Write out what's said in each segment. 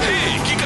Hé, kik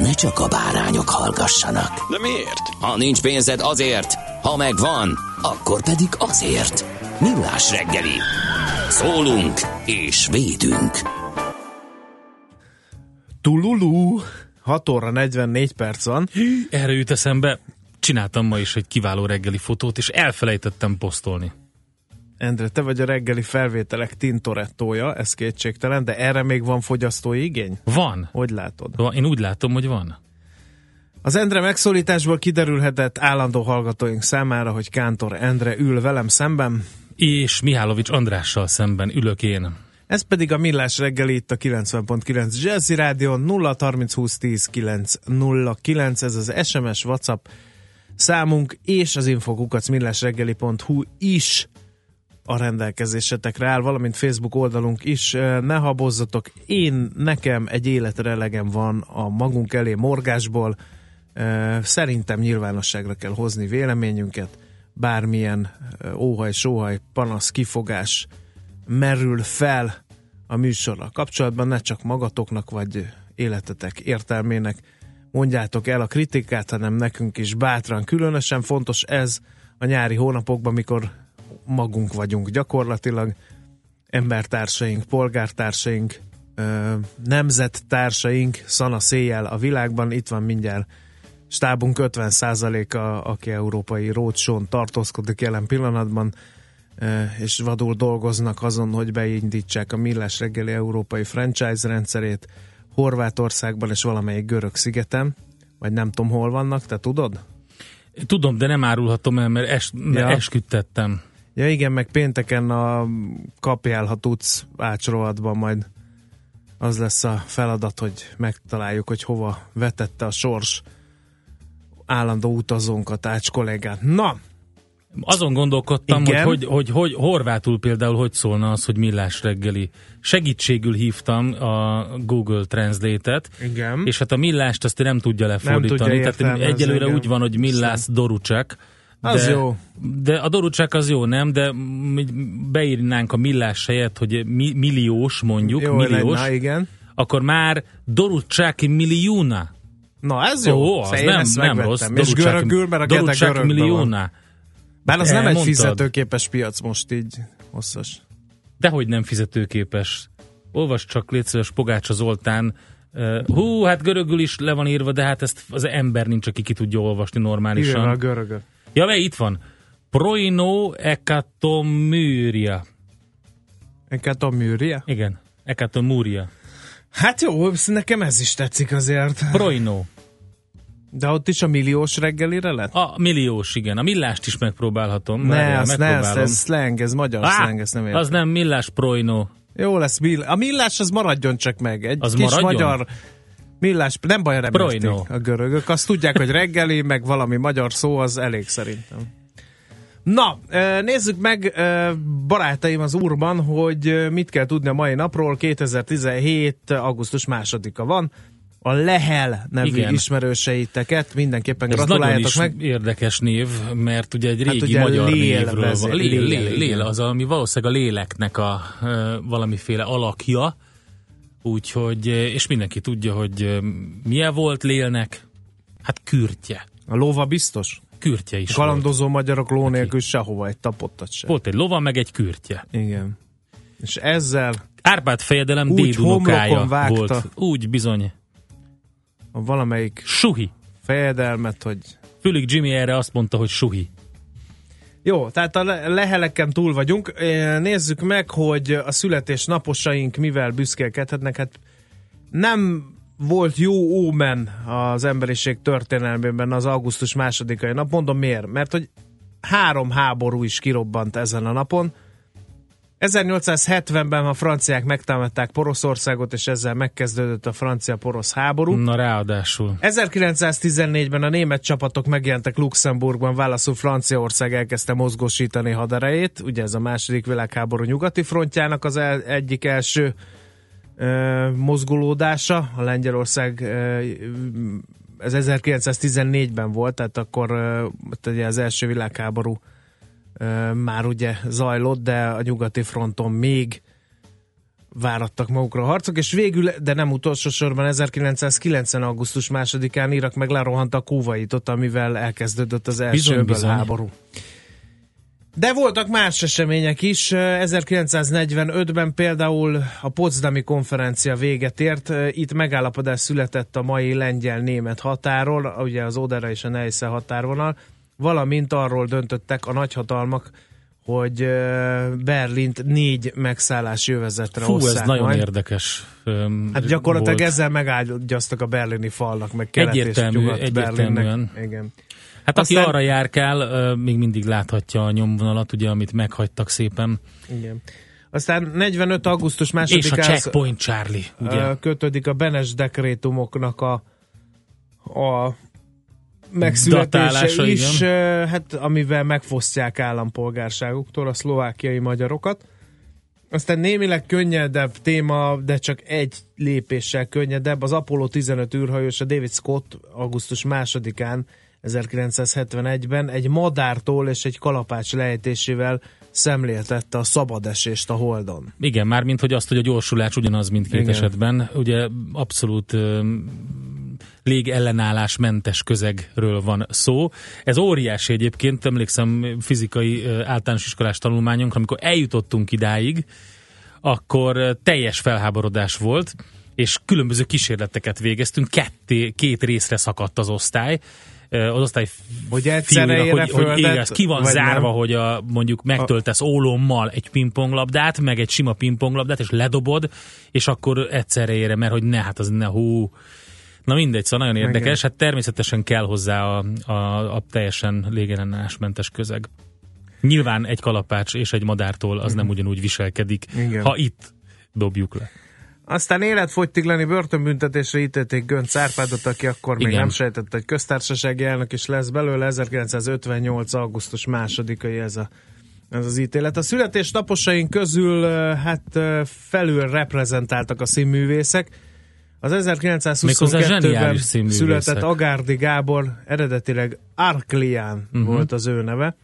ne csak a bárányok hallgassanak. De miért? Ha nincs pénzed, azért, ha megvan, akkor pedig azért. Millás reggeli. Szólunk és védünk. Tululú. 6 óra 44 perc van. Erre jut eszembe. Csináltam ma is egy kiváló reggeli fotót, és elfelejtettem posztolni. Endre, te vagy a reggeli felvételek tintorettója, ez kétségtelen, de erre még van fogyasztói igény? Van. Hogy látod? Van. Én úgy látom, hogy van. Az Endre megszólításból kiderülhetett állandó hallgatóink számára, hogy Kántor Endre ül velem szemben. És Mihálovics Andrással szemben ülök én. Ez pedig a Millás reggeli itt a 90.9 Jazzy Rádió. 0 30 20 10 9 09. Ez az SMS, WhatsApp számunk, és az infokukac millásreggeli.hu is a rendelkezésetekre áll, valamint Facebook oldalunk is. Ne habozzatok, nekem egy életre elegem van a magunk elé morgásból. Szerintem nyilvánosságra kell hozni véleményünket, bármilyen óhaj, sóhaj, panasz, kifogás merül fel a műsorral kapcsolatban, ne csak magatoknak vagy életetek értelmének mondjátok el a kritikát, hanem nekünk is bátran. Különösen fontos ez a nyári hónapokban, mikor magunk vagyunk gyakorlatilag, embertársaink, polgártársaink, nemzettársaink szanaszéjjel a világban. Itt van mindjárt stábunk 50%-a, aki európai rócsón tartózkodik jelen pillanatban, és vadul dolgoznak azon, hogy beindítsák a Millás reggeli európai franchise rendszerét Horvátországban és valamelyik görög szigeten, vagy nem tudom hol vannak, te tudod? Tudom, de nem árulhatom el, mert esküdtettem. Ja igen, meg pénteken a kapjál, ha tudsz Ács rovatban majd az lesz a feladat, hogy megtaláljuk, hogy hova vetette a sors állandó utazónkat, Ács kollégát. Na! Azon gondolkodtam, hogy horvátul például hogy szólna az, hogy Millás reggeli. Segítségül hívtam a Google Translate-et, igen. És hát a millást azt nem tudja lefordítani. Nem tudja, tehát egyelőre igen. Úgy van, hogy millás dorucsak. Az jó. De a dorucsák az jó, nem? De beírnánk a millás helyett, hogy milliós mondjuk, jó, milliós, na, igen. Akkor már dorucsáki millióna. Na ez jó. Ó, az nem rossz. És görögül, mert a dorucsáki millióna. Bár az nem egy fizetőképes piac most így hosszas. Dehogy nem fizetőképes. Olvasd csak, légy szíves, Pogácsa Zoltán. Hú, hát görögül is le van írva, de hát ezt az ember nincs, aki ki tudja olvasni normálisan. Írja a görögöt. Ja, mert itt van. Proino ekatoműria. Ekatoműria? Igen, ekatomúria. Hát jó, nekem ez is tetszik azért. Proino. De ott is a milliós reggelire lett? A milliós, igen. A millást is megpróbálhatom. Ne, ez slang, ez magyar slang, ez nem értem. Az nem millás, proino. Jó lesz, a millás az maradjon csak meg. Egy az kis maradjon? Magyar... Millás, nem baj, remélték a görögök. Azt tudják, hogy reggeli, meg valami magyar szó, az elég szerintem. Na, nézzük meg, barátaim az Úrban, hogy mit kell tudni a mai napról. 2017. augusztus 2-a van. A Lehel nevű igen. Ismerőseiteket mindenképpen gratuláljátok meg. Ez érdekes név, mert ugye egy régi magyar névről van. Lél az, ami valószínűleg a léleknek a valamiféle alakja. Úgyhogy, és mindenki tudja, hogy milyen volt Lélnek? Hát kürtje. A lova biztos? Kürtje is. Kalandozó volt. Magyarok ló nélkül sehova, egy tapottat sem. Volt egy lova, meg egy kürtje. Igen. És ezzel Árpád fejedelem dédunokája volt. Úgy bizony. valamelyik suhi fejedelmet, hogy... Fülig Jimmy erre azt mondta, hogy suhi. Jó, tehát a leheleken túl vagyunk. Nézzük meg, hogy a születésnaposaink mivel büszkélkedhetnek. Hát nem volt jó ómen az emberiség történelmében az augusztus 2-ai nap. Mondom miért? Mert hogy 3 háború is kirobbant ezen a napon. 1870-ben a franciák megtámadták Poroszországot, és ezzel megkezdődött a francia-porosz háború. Na ráadásul. 1914-ben a német csapatok megjelentek Luxemburgban, válaszul Franciaország elkezdte mozgósítani haderejét. Ugye ez a második világháború nyugati frontjának az egyik első mozgolódása. A Lengyelország ez 1914-ben volt, tehát akkor az első világháború már ugye zajlott, de a nyugati fronton még várattak magukra a harcok, és végül, de nem utolsó sorban 1990. augusztus 2-án Irak meg lerohant a Kuvaitot, amivel elkezdődött az első háború. De voltak más események is. 1945-ben például a Potsdami konferencia véget ért. Itt megállapodás született a mai lengyel-német határól, ugye az Odera és a Neisse határvonal, valamint arról döntöttek a nagyhatalmak, hogy Berlint 4 megszállási övezetre osszák majd. Ez nagyon érdekes. Hát gyakorlatilag volt. Ezzel megágyaztak a berlini falnak, meg kelet és nyugat Berlinnek. Igen. Hát aztán... aki arra járkál, még mindig láthatja a nyomvonalat, ugye, amit meghagytak szépen. Igen. Aztán 45. augusztus 2-án... És a Checkpoint Charlie, ugye? Kötődik a Benes dekrétumoknak a megszületése is, hát, amivel megfosztják állampolgárságuktól a szlovákiai magyarokat. Aztán némileg könnyedebb téma, de csak egy lépéssel könnyedebb. Az Apollo 15 űrhajós, a David Scott augusztus 2-án 1971-ben egy madártól és egy kalapács lejtésével szemléltette a szabadesést a Holdon. Igen, mármint hogy azt, hogy a gyorsulás ugyanaz mindkét esetben. Ugye abszolút légellenállásmentes közegről van szó. Ez óriási egyébként, emlékszem fizikai általános iskolás tanulmányunkra, amikor eljutottunk idáig, akkor teljes felháborodás volt, és különböző kísérleteket végeztünk, két részre szakadt az osztály, hogy egyszerre földet, ki van zárva, nem? Hogy mondjuk megtöltesz ólommal egy pingponglabdát, meg egy sima pingponglabdát, és ledobod, és akkor egyszerre ére, mert hogy ne, hát az ne, hú. Na mindegy, szóval nagyon érdekes, hát természetesen kell hozzá a teljesen légellenállásmentes közeg. Nyilván egy kalapács és egy madártól az nem ugyanúgy viselkedik, ha itt dobjuk le. Aztán életfogytiglani börtönbüntetésre ítélték Gönc Árpádot, aki akkor még nem sejtett, hogy köztársasági elnök is lesz belőle. 1958. augusztus 2-ai ez az ítélet. A születésnaposaink közül hát felül reprezentáltak a színművészek. Az 1922-ben született Agárdi Gábor, eredetileg Arklián volt az ő neve.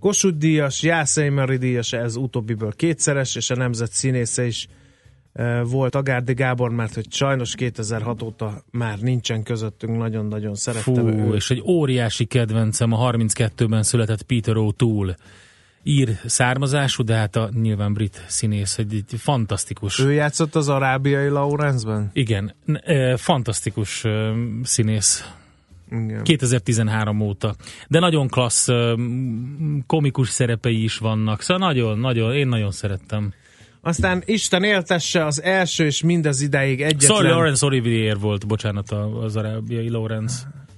Kossuth díjas, Jászai Meri díjas, ez utóbbiből kétszeres, és a nemzet színésze is volt Agárdi Gábor, mert hogy sajnos 2006 óta már nincsen közöttünk, nagyon-nagyon szerettem őt. És egy óriási kedvencem a 32-ben született Peter O'Toole, ír származású, de hát a nyilván brit színész, egy fantasztikus. Ő játszott az arábiai Lawrence-ben? Igen, fantasztikus színész. Igen. 2013 óta. De nagyon klassz, komikus szerepei is vannak. Szóval nagyon, én nagyon szerettem. Aztán Isten éltesse az első és mindez idáig egyetlen... Sorry, Lawrence Olivier volt, bocsánat, az arábiai Lawrence.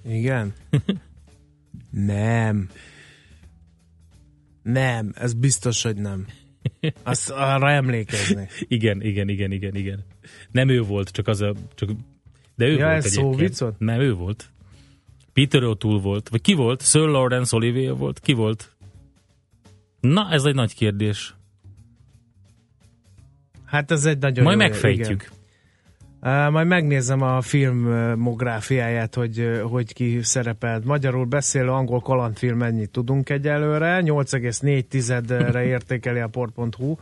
Igen? Nem, ez biztos, hogy nem. Azt arra emlékeznek. Igen. Nem ő volt, csak az a... Csak, de ő volt ez egyébként. Szóvicot? Nem, ő volt. Peter O'Toole volt. Vagy ki volt? Sir Lawrence Olivier volt. Ki volt? Na, ez egy nagy kérdés. Hát ez egy nagyon... Majd megfejtjük. Majd megnézem a filmográfiáját, hogy ki szerepelt. Magyarul beszélő angol kalandfilm, ennyit tudunk egyelőre. 8,4-re értékeli a port.hu.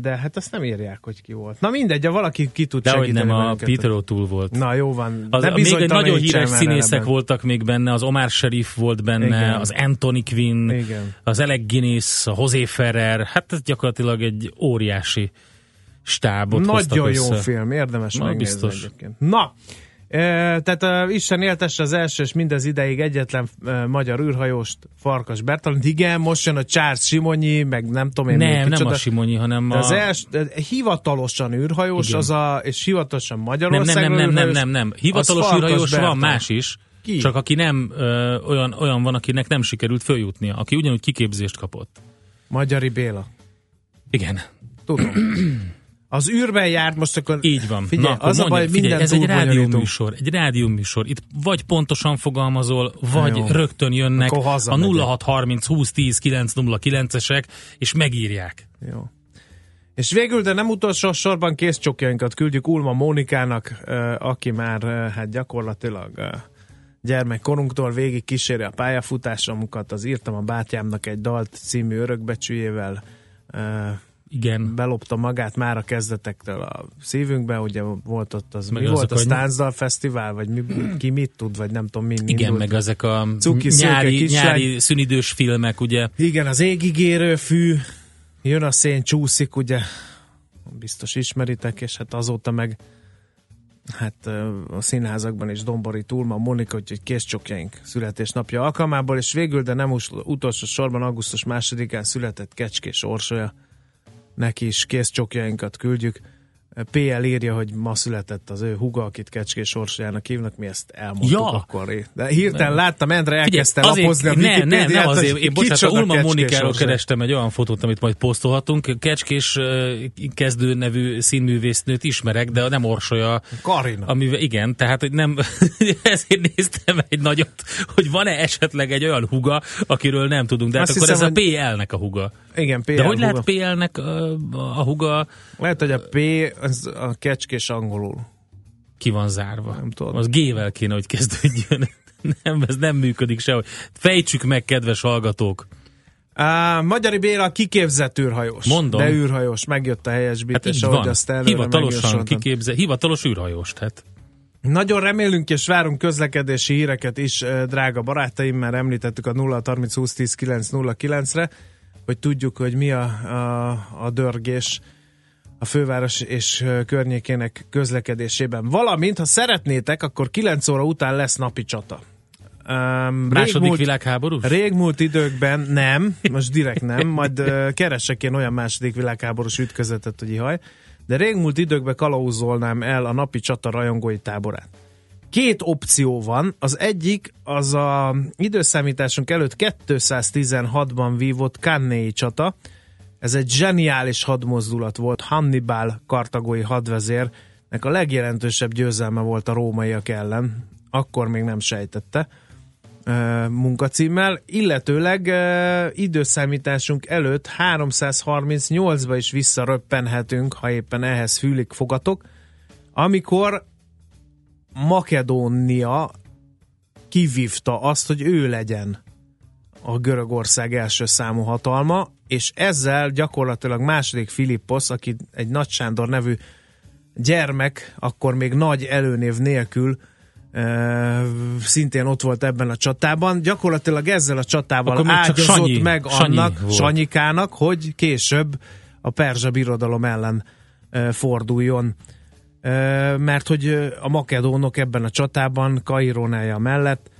De hát azt nem írják, hogy ki volt. Na mindegy, valaki ki tud segíteni. Dehogy nem, a Peter O'Toole volt. Na jó van. Még egy nagyon híres színészek voltak még benne, az Omar Sharif volt benne, igen. Az Anthony Quinn, igen. Az Alec Guinness, a José Ferrer, hát ez gyakorlatilag egy óriási stábot hoztak össze. Nagyon jó film, érdemes megnézni egyébként. Na, Tehát Isten éltesse az első és mindez ideig egyetlen magyar űrhajóst, Farkas Bertalan. Igen, most jön a Charles Simonyi, meg nem tudom én még kicsoda. Nem a Simonyi, hanem a... Hivatalosan űrhajós, igen. Az a... És hivatalosan Magyarországon nem. Hivatalos űrhajós van más is. Ki? Csak aki nem olyan van, akinek nem sikerült följutnia, aki ugyanúgy kiképzést kapott. Magyari Béla. Igen. Tudom. Az űrben járt most akkor... Így van. Figyelj, na, az mondjam, a baj, figyelj, ez egy rádióműsor. Itt vagy pontosan fogalmazol, vagy jó, rögtön jönnek a 0630 20 10 909-esek, és megírják. Jó. És végül, de nem utolsó sorban készcsokjainkat küldjük Ulmann Mónikának, aki már hát gyakorlatilag... Gyermekkorunktól végig kíséri a pályafutásomukat, az Írtam a bátyámnak egy dalt című örökbecsüjével. Igen. Belopta magát már a kezdetektől a szívünkbe, ugye volt ott az, meg mi volt a Stáncdal Fesztivál, vagy mi, ki mit tud, vagy nem tudom mi. Igen, meg ezek a nyári szünidős filmek, ugye. Igen, az égigérő fű, jön a szén, csúszik, ugye, biztos ismeritek, és hát azóta meg hát a színházakban is domborít Ulmann Mónika, úgyhogy készcsokjaink születésnapja alkalmából, és végül, de nem utolsó sorban augusztus 2-án született Kecskés Orsolya, neki is készcsokjainkat küldjük. PL írja, hogy ma született az ő húga, akit Kecskés Orsolyának hívnak, mi ezt elmondtuk akkor. De hirtelen láttam, Endre elkezdte lapozni a Wikipédiát. Nem azért, én bocsánat, Ulmann Mónikáról kerestem egy olyan fotót, amit majd posztolhatunk. Kecskés kezdő nevű színművésznőt ismerek, de nem Orsolya. Karina. Amivel, igen, tehát hogy nem, ezért néztem egy nagyot, hogy van-e esetleg egy olyan húga, akiről nem tudunk. De hát akkor hiszem, ez a PL-nek a húga. Igen, PL. De hogy lehet PL-nek a húga? Lehet, hogy a P az a Kecskés angolul. Ki van zárva? Nem tudom. Az G-vel kéne, hogy kezdődjön. Nem, ez nem működik sehogy. Fejtsük meg, kedves hallgatók! Magyari Béla kiképzett űrhajós. Mondom. De űrhajós, megjött a helyesbítés, hát ahogy azt előre hivatalosan kiképzett, hivatalos űrhajós, tehát. Nagyon remélünk és várunk közlekedési híreket is, drága barátaim, mert említettük a 0-30-20-10-9-09-re, hogy tudjuk, hogy mi a dörgés a főváros és környékének közlekedésében. Valamint, ha szeretnétek, akkor 9 óra után lesz napi csata. Második világháborús? Régmúlt időkben nem, most direkt nem, majd keresek én olyan második világháborús ütközetet, hogy ihaj, de régmúlt időkben kalauzolnám el a napi csata rajongói táborát. Két opció van, az egyik az a időszámításunk előtt 216-ban vívott Cannae-i csata. Ez egy zseniális hadmozdulat volt, Hannibal kartagói hadvezérnek a legjelentősebb győzelme volt a rómaiak ellen, akkor még nem sejtette munkacímmel, illetőleg időszámításunk előtt 338-ba is visszaröppenhetünk, ha éppen ehhez fűlik fogatok, amikor Makedónia kivívta azt, hogy ő legyen a Görögország első számú hatalma, és ezzel gyakorlatilag második Philipposz, aki egy Nagy Sándor nevű gyermek, akkor még nagy előnév nélkül szintén ott volt ebben a csatában, gyakorlatilag ezzel a csatával ágyazott meg annak Sanyikának, hogy később a perzsa birodalom ellen forduljon. Mert hogy a makedónok ebben a csatában Kairónája mellett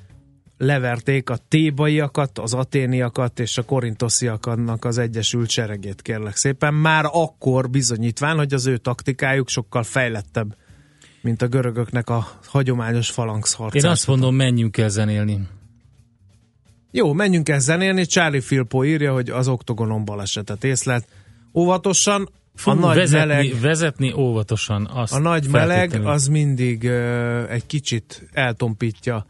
leverték a tébaiakat, az aténiakat és a korinthosziaknak az egyesült seregét, kérlek szépen. Már akkor bizonyítván, hogy az ő taktikájuk sokkal fejlettebb, mint a görögöknek a hagyományos falanxharcát. Én azt mondom, menjünk el zenélni. Jó, menjünk el zenélni. Charlie Philpot írja, hogy az oktogonon balesetet észlelt. Óvatosan, vezetni óvatosan. Azt a nagy meleg az mindig egy kicsit eltompítja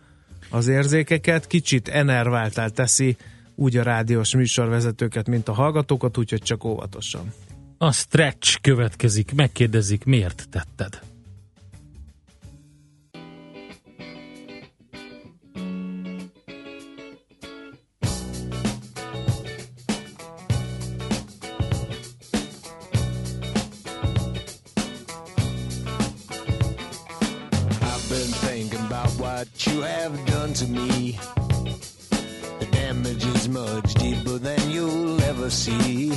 az érzékeket, kicsit enerváltá teszi úgy a rádiós műsorvezetőket, mint a hallgatókat, úgyhogy csak óvatosan. A stretch következik, megkérdezik, miért tetted. What you have done to me, the damage is much deeper than you'll ever see.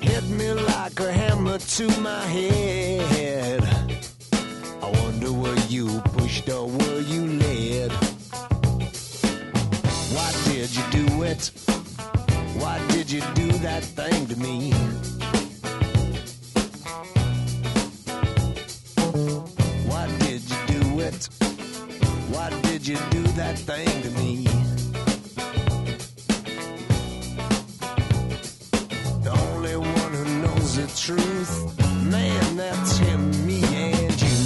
Hit me like a hammer to my head. I wonder were you crashed or were you led? Why did you do it? Why did you do that thing to me? Why did you do it? Why did you do that thing to me? The only one who knows the truth, man, that's him, me and you.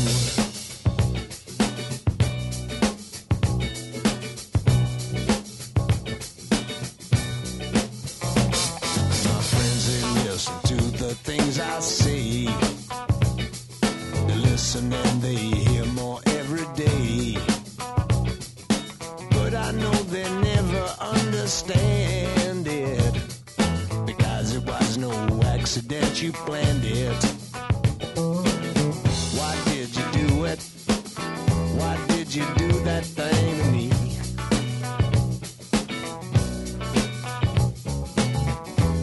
My friends, they listen to the things I say. They listen and they hear more every day. But I know they never understand it, because it was no accident, you planned it. Why did you do it? Why did you do that thing to me?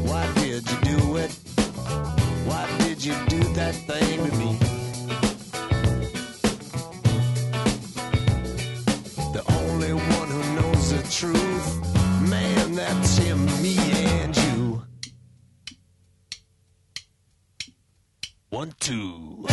Why did you do it? Why did you do that thing to me? Truth, man, that's him, me and you. 1, 2.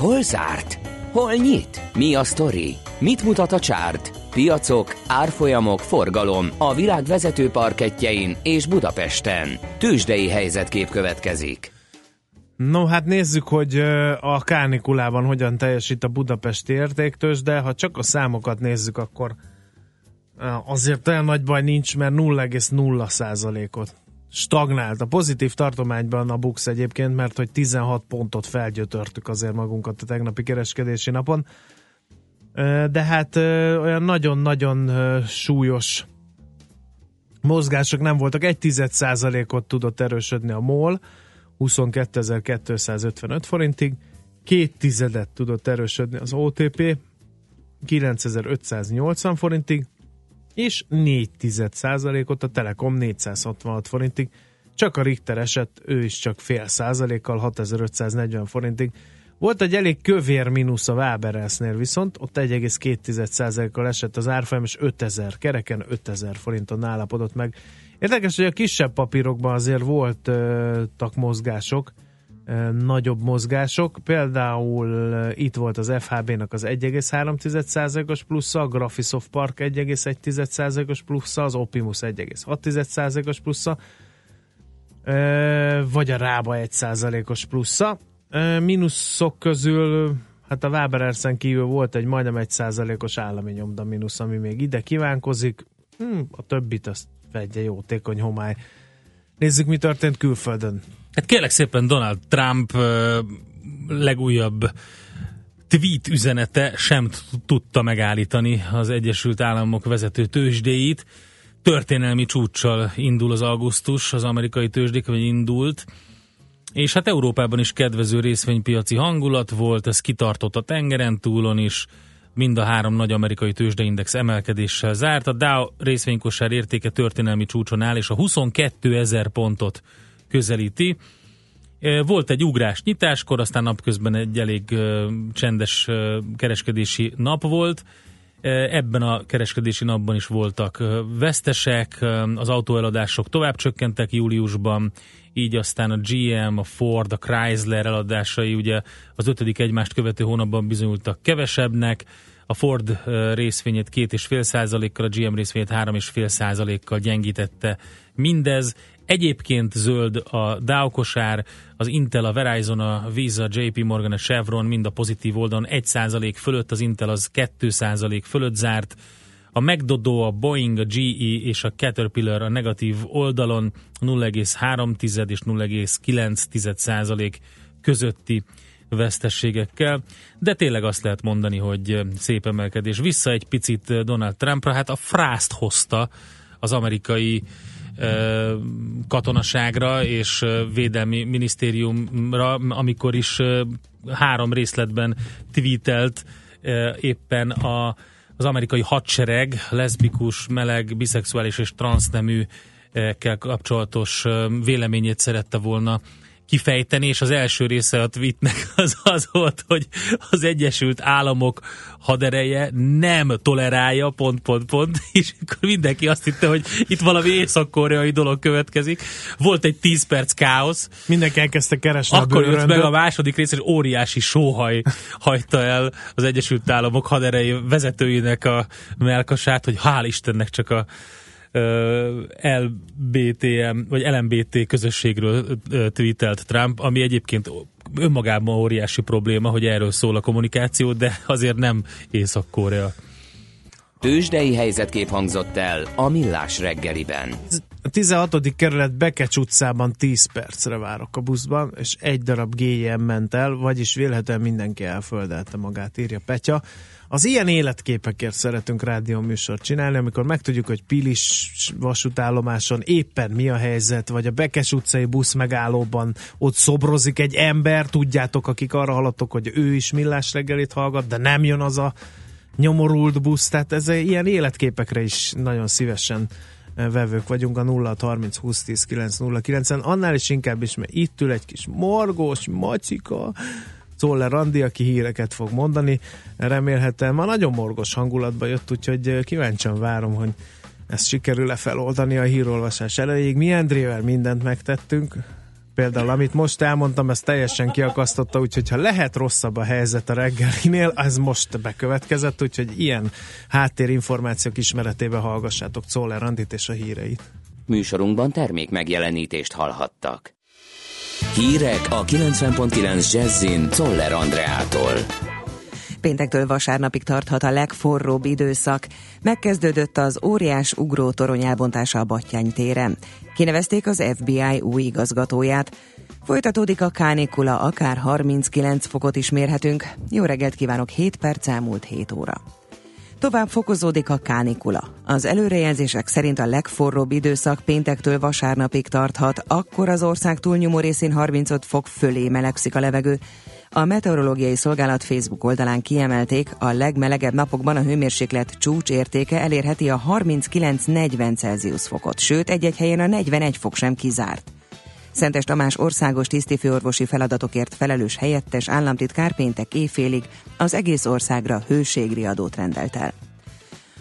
Hol zárt? Hol nyit? Mi a sztori? Mit mutat a csárt? Piacok, árfolyamok, forgalom a világ vezető parkettjein és Budapesten. Tőzsdei helyzetkép következik. No, hát nézzük, hogy a kánikulában hogyan teljesít a budapesti értéktőzsde, de ha csak a számokat nézzük, akkor azért olyan nagy baj nincs, mert 0,0%-ot stagnált. A pozitív tartományban a BUX egyébként, mert hogy 16 pontot felgyötörtük azért magunkat a tegnapi kereskedési napon. De hát olyan nagyon-nagyon súlyos mozgások nem voltak. 0,1%-ot tudott erősödni a MOL 22.255 forintig, 0,2 tudott erősödni az OTP 9.580 forintig, és 0,4%-ot a Telekom 466 forintig. Csak a Richter esett, ő is csak 0,5%-kal 6540 forintig. Volt egy elég kövér mínusz a Weberelsnél viszont, ott 1,2%-kal esett az árfolyam, és 5000, kereken 5000 forinton állapodott meg. Érdekes, hogy a kisebb papírokban azért voltak mozgások, nagyobb mozgások, például itt volt az FHB-nak az 1,3%-os plusza, a Graphisoft Park 1,1%-os plusza, az Opimus 1,6%-os plusza, vagy a Rába 1%-os plusza. Mínuszok közül, hát a Waberersen kívül volt egy majdnem 1%-os állami nyomda mínusz, ami még ide kívánkozik, a többit azt vegye jótékony homály. Nézzük, mi történt külföldön. Hát kérlek szépen, Donald Trump legújabb tweet üzenete sem tudta megállítani az Egyesült Államok vezető tőzsdéit. Történelmi csúccsal indul az augusztus, az amerikai tőzsdék, vagy indult, és hát Európában is kedvező részvénypiaci hangulat volt, ez kitartott a tengeren túlon is, Mind a három nagy amerikai tőzsdeindex emelkedéssel zárt. A Dow részvénykosár értéke történelmi csúcson áll, és a 22 000 pontot közelíti. Volt egy ugrás nyitáskor, aztán napközben egy elég csendes kereskedési nap volt. Ebben a kereskedési napban is voltak vesztesek, az autóeladások tovább csökkentek júliusban, így aztán a GM, a Ford, a Chrysler eladásai ugye az 5. egymást követő hónapban bizonyultak kevesebbnek, a Ford részvényét 2,5%-kal, a GM részvényét 3,5%-kal gyengítette mindez. Egyébként zöld a Dow kosár, az Intel, a Verizon, a Visa, JP Morgan, a Chevron mind a pozitív oldalon 1% fölött, az Intel az 2% fölött zárt, a McDodo, a Boeing, a GE és a Caterpillar a negatív oldalon 0,3 és 0,9% közötti vesztességekkel, de tényleg azt lehet mondani, hogy szép emelkedés. Vissza egy picit Donald Trumpra, hát a frászt hozta az amerikai katonaságra és védelmi minisztériumra, amikor is három részletben tweetelt éppen az amerikai hadsereg leszbikus, meleg, biszexuális és transzneműkkel kapcsolatos véleményét szerette volna kifejteni, és az első része a tweetnek az volt, hogy az Egyesült Államok hadereje nem tolerálja, és akkor mindenki azt hitte, hogy itt valami észak-koreai dolog következik. Volt egy 10 perc káosz. Mindenki elkezdte keresni a bőröndöt. Akkor jött meg a második rész, és óriási sóhaj hajta el az Egyesült Államok haderei vezetőinek a mellkasát, hogy hál' Istennek csak a LBTM, vagy LMBT közösségről tweetelt Trump, ami egyébként önmagában óriási probléma, hogy erről szól a kommunikáció, de azért nem Észak-Korea. Tőzsdei helyzetkép hangzott el a Millás reggeliben. A 16. kerület Bekecs utcában 10 percre várok a buszban, és egy darab GM ment el, vagyis vélhetően mindenki elföldelte magát, írja Petya. Az ilyen életképekért szeretünk rádióműsort csinálni, amikor megtudjuk, hogy Pilis vasútállomáson éppen mi a helyzet, vagy a Bekes utcai buszmegállóban ott szobrozik egy ember, tudjátok, akik arra haladtok, hogy ő is Millás reggelit hallgat, de nem jön az a nyomorult busz, tehát ez ilyen életképekre is nagyon szívesen vevők vagyunk a 0630 20 10 909-en, annál is inkább is, mert itt ül egy kis morgós macika, Szoller Randi, aki híreket fog mondani, remélhetően ma nagyon morgos hangulatba jött, úgyhogy kíváncsian várom, hogy ezt sikerül-e feloldani a hírolvasás elejéig. Mi Endrével mindent megtettünk, például amit most elmondtam, ez teljesen kiakasztotta, úgyhogy ha lehet rosszabb a helyzet a reggelinél, az most bekövetkezett, úgyhogy ilyen háttérinformációk ismeretében hallgassátok Szoller Randit és a híreit. Műsorunkban termék megjelenítést hallhattak. Hírek a 90.9 Jazzin Szoller Andreától. Péntektől vasárnapig tarthat a legforróbb időszak. Megkezdődött az óriás ugró torony elbontása a Battyány téren. Kinevezték az FBI új igazgatóját. Folytatódik a kánikula, akár 39 fokot is mérhetünk. Jó reggelt kívánok, 7 perc elmúlt 7 óra. Tovább fokozódik a kánikula. Az előrejelzések szerint a legforróbb időszak péntektől vasárnapig tarthat, akkor az ország túlnyomó részén 35 fok fölé melegszik a levegő. A Meteorológiai Szolgálat Facebook oldalán kiemelték, a legmelegebb napokban a hőmérséklet csúcsértéke elérheti a 39-40 Celsius fokot, sőt egy-egy helyen a 41 fok sem kizárt. Szentes Tamás országos tisztifőorvosi feladatokért felelős helyettes államtitkár péntek éjfélig az egész országra hőségriadót rendelt el.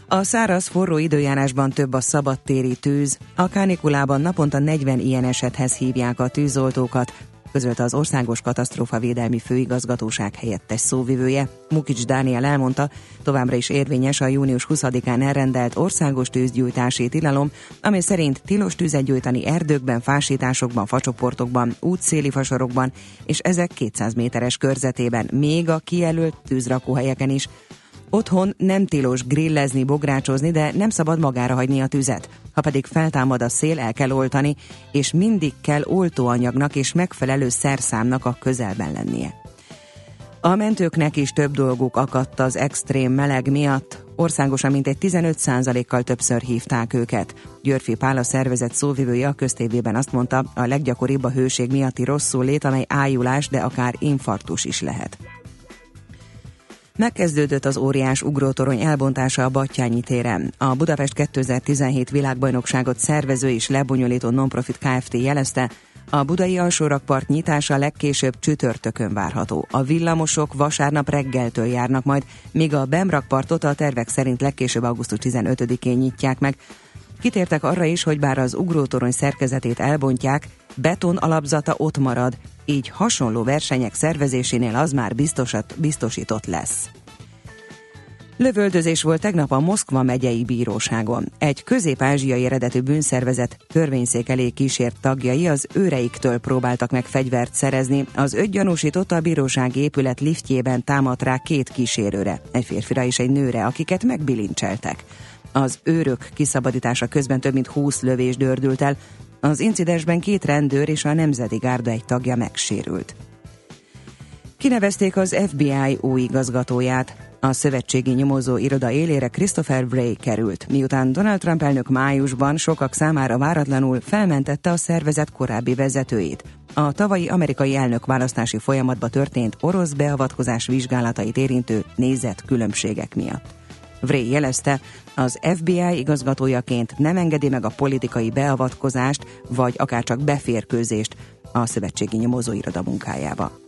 A száraz, forró időjárásban több a szabadtéri tűz, a kánikulában naponta 40 ilyen esethez hívják a tűzoltókat, közölte az Országos Katasztrófavédelmi Főigazgatóság helyettes szóvivője. Mukics Dániel elmondta, továbbra is érvényes a június 20-án elrendelt országos tűzgyújtási tilalom, amely szerint tilos tüzet gyújtani erdőkben, fásításokban, facsoportokban, útszéli fasorokban és ezek 200 méteres körzetében, még a kijelölt tűzrakóhelyeken is. Otthon nem tilos grillezni, bográcsozni, de nem szabad magára hagyni a tüzet. Ha pedig feltámad a szél, el kell oltani, és mindig kell oltóanyagnak és megfelelő szerszámnak a közelben lennie. A mentőknek is több dolguk akadt az extrém meleg miatt. Országosan mintegy 15%-kal többször hívták őket. Györfi Pál, a szervezet szóvivője a köztévében azt mondta, a leggyakoribb a hőség miatti rosszul lét, amely ájulás, de akár infarktus is lehet. megkezdődött az óriás ugrótorony elbontása a Batthyány téren. A Budapest 2017 világbajnokságot szervező és lebonyolító nonprofit Kft. Jelezte, a budai alsórakpart nyitása legkésőbb csütörtökön várható. A villamosok vasárnap reggeltől járnak majd, míg a BEM-rakpartot a tervek szerint legkésőbb augusztus 15-én nyitják meg. Kitértek arra is, hogy bár az ugrótorony szerkezetét elbontják, beton alapzata ott marad, így hasonló versenyek szervezésénél az már biztosított lesz. Lövöldözés volt tegnap a Moszkva megyei bíróságon. Egy közép-ázsiai eredetű bűnszervezet törvényszék elé kísért tagjai az őreiktől próbáltak meg fegyvert szerezni. Az öt gyanúsított a bírósági épület liftjében támadt rá két kísérőre, egy férfira és egy nőre, akiket megbilincseltek. Az őrök kiszabadítása közben több mint 20 lövés dördült el. Az incidensben két rendőr és a Nemzeti Gárda egy tagja megsérült. Kinevezték az FBI új igazgatóját. A szövetségi nyomozó iroda élére Christopher Wray került, miután Donald Trump elnök májusban sokak számára váratlanul felmentette a szervezet korábbi vezetőjét. A tavalyi amerikai elnökválasztási folyamatba történt orosz beavatkozás vizsgálatait érintő nézetkülönbségek miatt. Wray jelezte, az FBI igazgatójaként nem engedi meg a politikai beavatkozást, vagy akárcsak beférkőzést a szövetségi nyomozóiroda munkájába.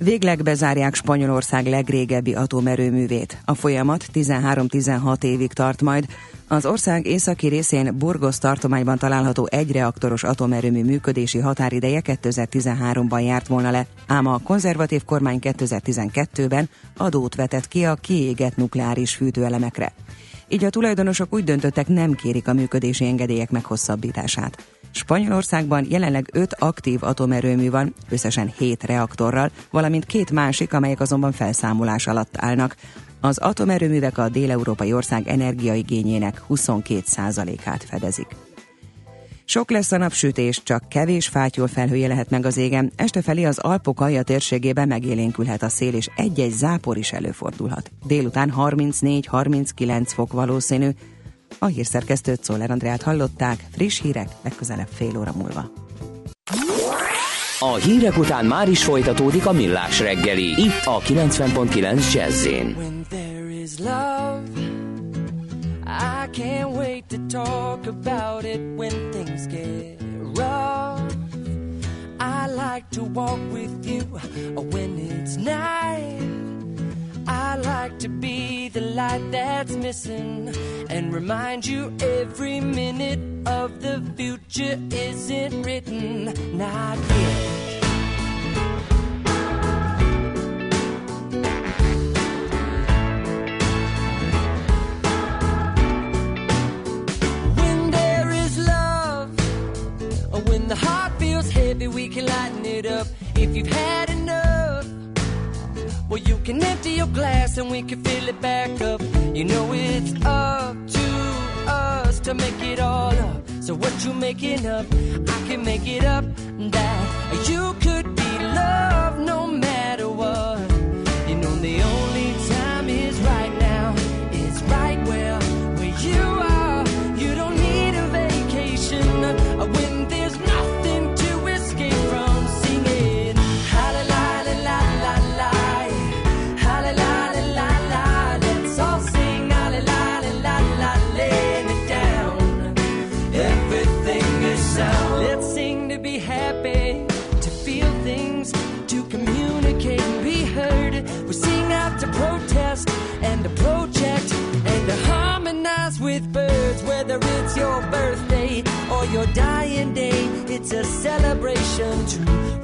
Végleg bezárják Spanyolország legrégebbi atomerőművét. A folyamat 13-16 évig tart majd. Az ország északi részén Burgos tartományban található egy reaktoros atomerőmű működési határideje 2013-ban járt volna le, ám a konzervatív kormány 2012-ben adót vetett ki a kiégett nukleáris fűtőelemekre. Így a tulajdonosok úgy döntöttek, nem kérik a működési engedélyek meghosszabbítását. Spanyolországban jelenleg 5 aktív atomerőmű van, összesen 7 reaktorral, valamint 2 másik, amelyek azonban felszámolás alatt állnak. Az atomerőművek a dél-európai ország energiaigényének 22%-át fedezik. Sok lesz a napsütés, csak kevés fátyol felhője lehet meg az égen. Este felé az Alpok alja térségében megélénkülhet a szél, és egy-egy zápor is előfordulhat. Délután 34-39 fok valószínű. A hírszerkesztőt, Szoller Andreát hallották, friss hírek legközelebb fél óra múlva. A hírek után már is folytatódik a Millás reggeli, itt a 90.9 Jazz-én. When there is love, I can't wait to talk about it. When things get rough, I like to walk with you. When it's night, I like to be the light that's missing and remind you every minute of the future isn't written, not yet. When there is love, or when the heart feels heavy, we can lighten it up. If you've had enough, well, you can empty your glass and we can fill it back up. You know it's up to us to make it all up. So what you making up, I can make it up. That you could be loved no matter what. You know the only time is right now. It's right where you are. You don't need a vacation when there's nothing to escape from. Singing la-la-la-la-la-la. And to project and to harmonize with birds, whether it's your birthday or your dying day, it's a celebration to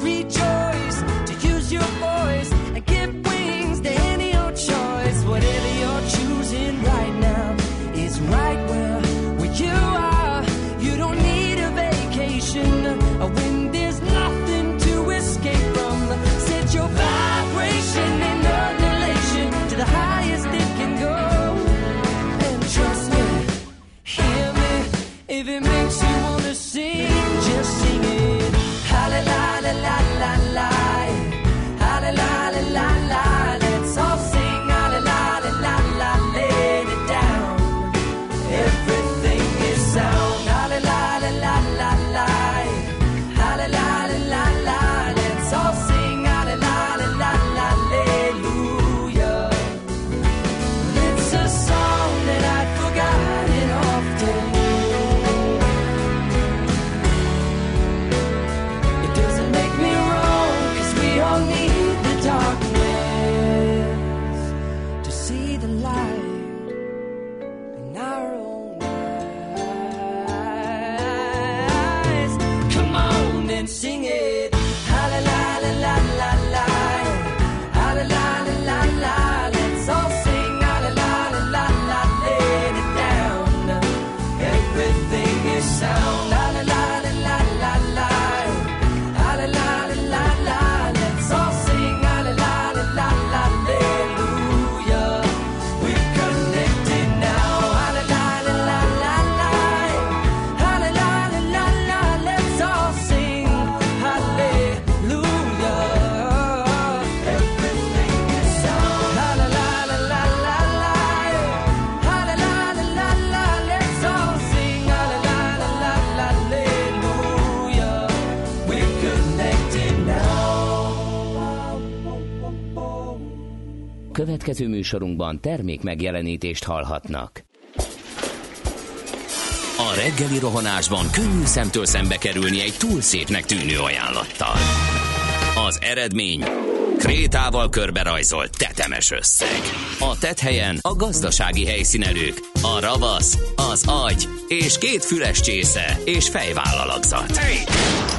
rejoice, to use your voice and give wings to any old choice. Whatever you're choosing right now is right where you are. You don't need a vacation when there's nothing to escape from. Set your vibration in the the highest it can go, and trust me, hear me, if it makes you wanna sing, just sing it. Hallelujah, la la la la, hallelujah. Következő műsorunkban termék megjelenítést hallhatnak. A reggeli rohanásban könnyű szemtől szembe kerülni egy túl szépnek tűnő ajánlattal. Az eredmény... krétával körberajzolt tetemes összeg. A tetthelyen a gazdasági helyszínelők, a ravasz, az agy és két füles csésze és fejvállalakzat.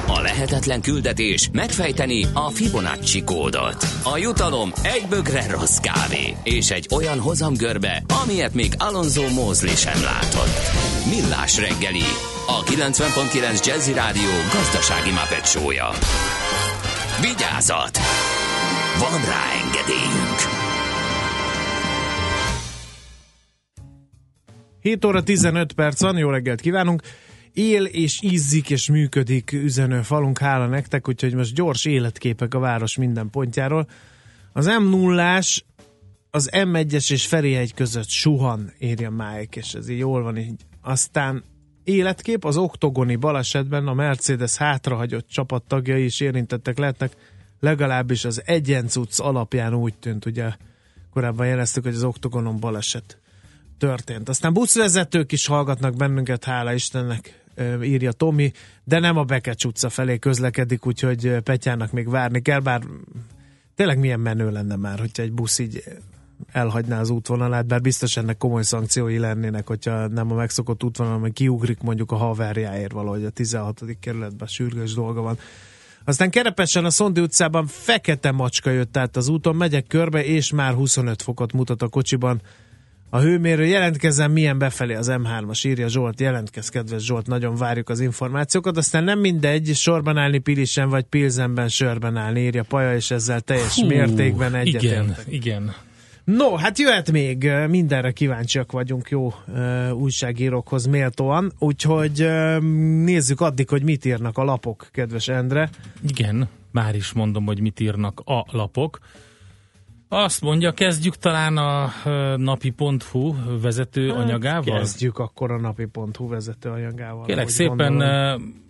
A lehetetlen küldetés megfejteni a Fibonacci kódot. A jutalom egy bögre rossz kávé és egy olyan hozamgörbe, amilyet még Alonso Moseley sem látott. Millás reggeli, a 90.9 Jazzy Rádió gazdasági Muppet show-ja. Vigyázat! Van rá engedélyünk. 7 óra 15 perc van, jó reggelt kívánunk. Él és ízzik és működik üzenő falunk, hála nektek, úgyhogy most gyors életképek a város minden pontjáról. Az M0-ás, az M1-es és Ferihegy között suhan, írja Mike, és ez így jól van így. Aztán életkép, az oktogoni balesetben a Mercedes hátrahagyott csapattagjai is érintettek lehetnek, legalábbis az egyencucc alapján úgy tűnt, ugye korábban jeleztük, hogy az oktogonon baleset történt. Aztán buszvezetők is hallgatnak bennünket, hála Istennek, írja Tomi, de nem a Bekecs utca felé közlekedik, úgyhogy Petyának még várni kell, bár tényleg milyen menő lenne már, hogyha egy busz így elhagyná az útvonalát, bár biztos ennek komoly szankciói lennének, hogyha nem a megszokott útvonal, hanem kiugrik mondjuk a haverjáért valahogy a 16. kerületben, sürgős dolga van. Aztán Kerepesen a Szondi utcában fekete macska jött át az úton, megyek körbe, és már 25 fokot mutat a kocsiban. A hőmérő, jelentkezzen, milyen befelé az M3-as, írja Zsolt, jelentkez, kedves Zsolt, nagyon várjuk az információkat. Aztán nem mindegy, sorban állni Pilisen vagy Pilzenben sörben állni, írja Paja, és ezzel teljes mértékben egyetértek. Igen. No, hát jöhet még, mindenre kíváncsiak vagyunk jó újságírókhoz méltóan, úgyhogy nézzük addig, hogy mit írnak a lapok, kedves Endre. Igen, már is mondom, hogy mit írnak a lapok. Azt mondja, kezdjük talán a napi.hu vezető anyagával. Kezdjük akkor a napi.hu vezető anyagával. Kérlek szépen,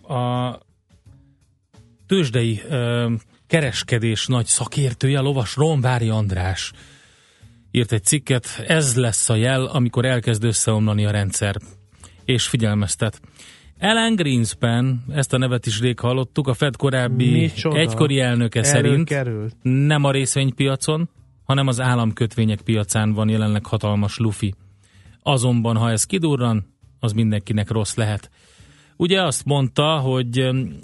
a tőzsdei kereskedés nagy szakértője, lovas Romvári András írt egy cikket, ez lesz a jel, amikor elkezd összeomlani a rendszer. És figyelmeztet. Alan Greenspan, ezt a nevet is rég hallottuk, a Fed korábbi egykori elnöke szerint nem a részvénypiacon, hanem az államkötvények piacán van jelenleg hatalmas lufi. Azonban, ha ez kidurran, az mindenkinek rossz lehet. Ugye azt mondta, hogy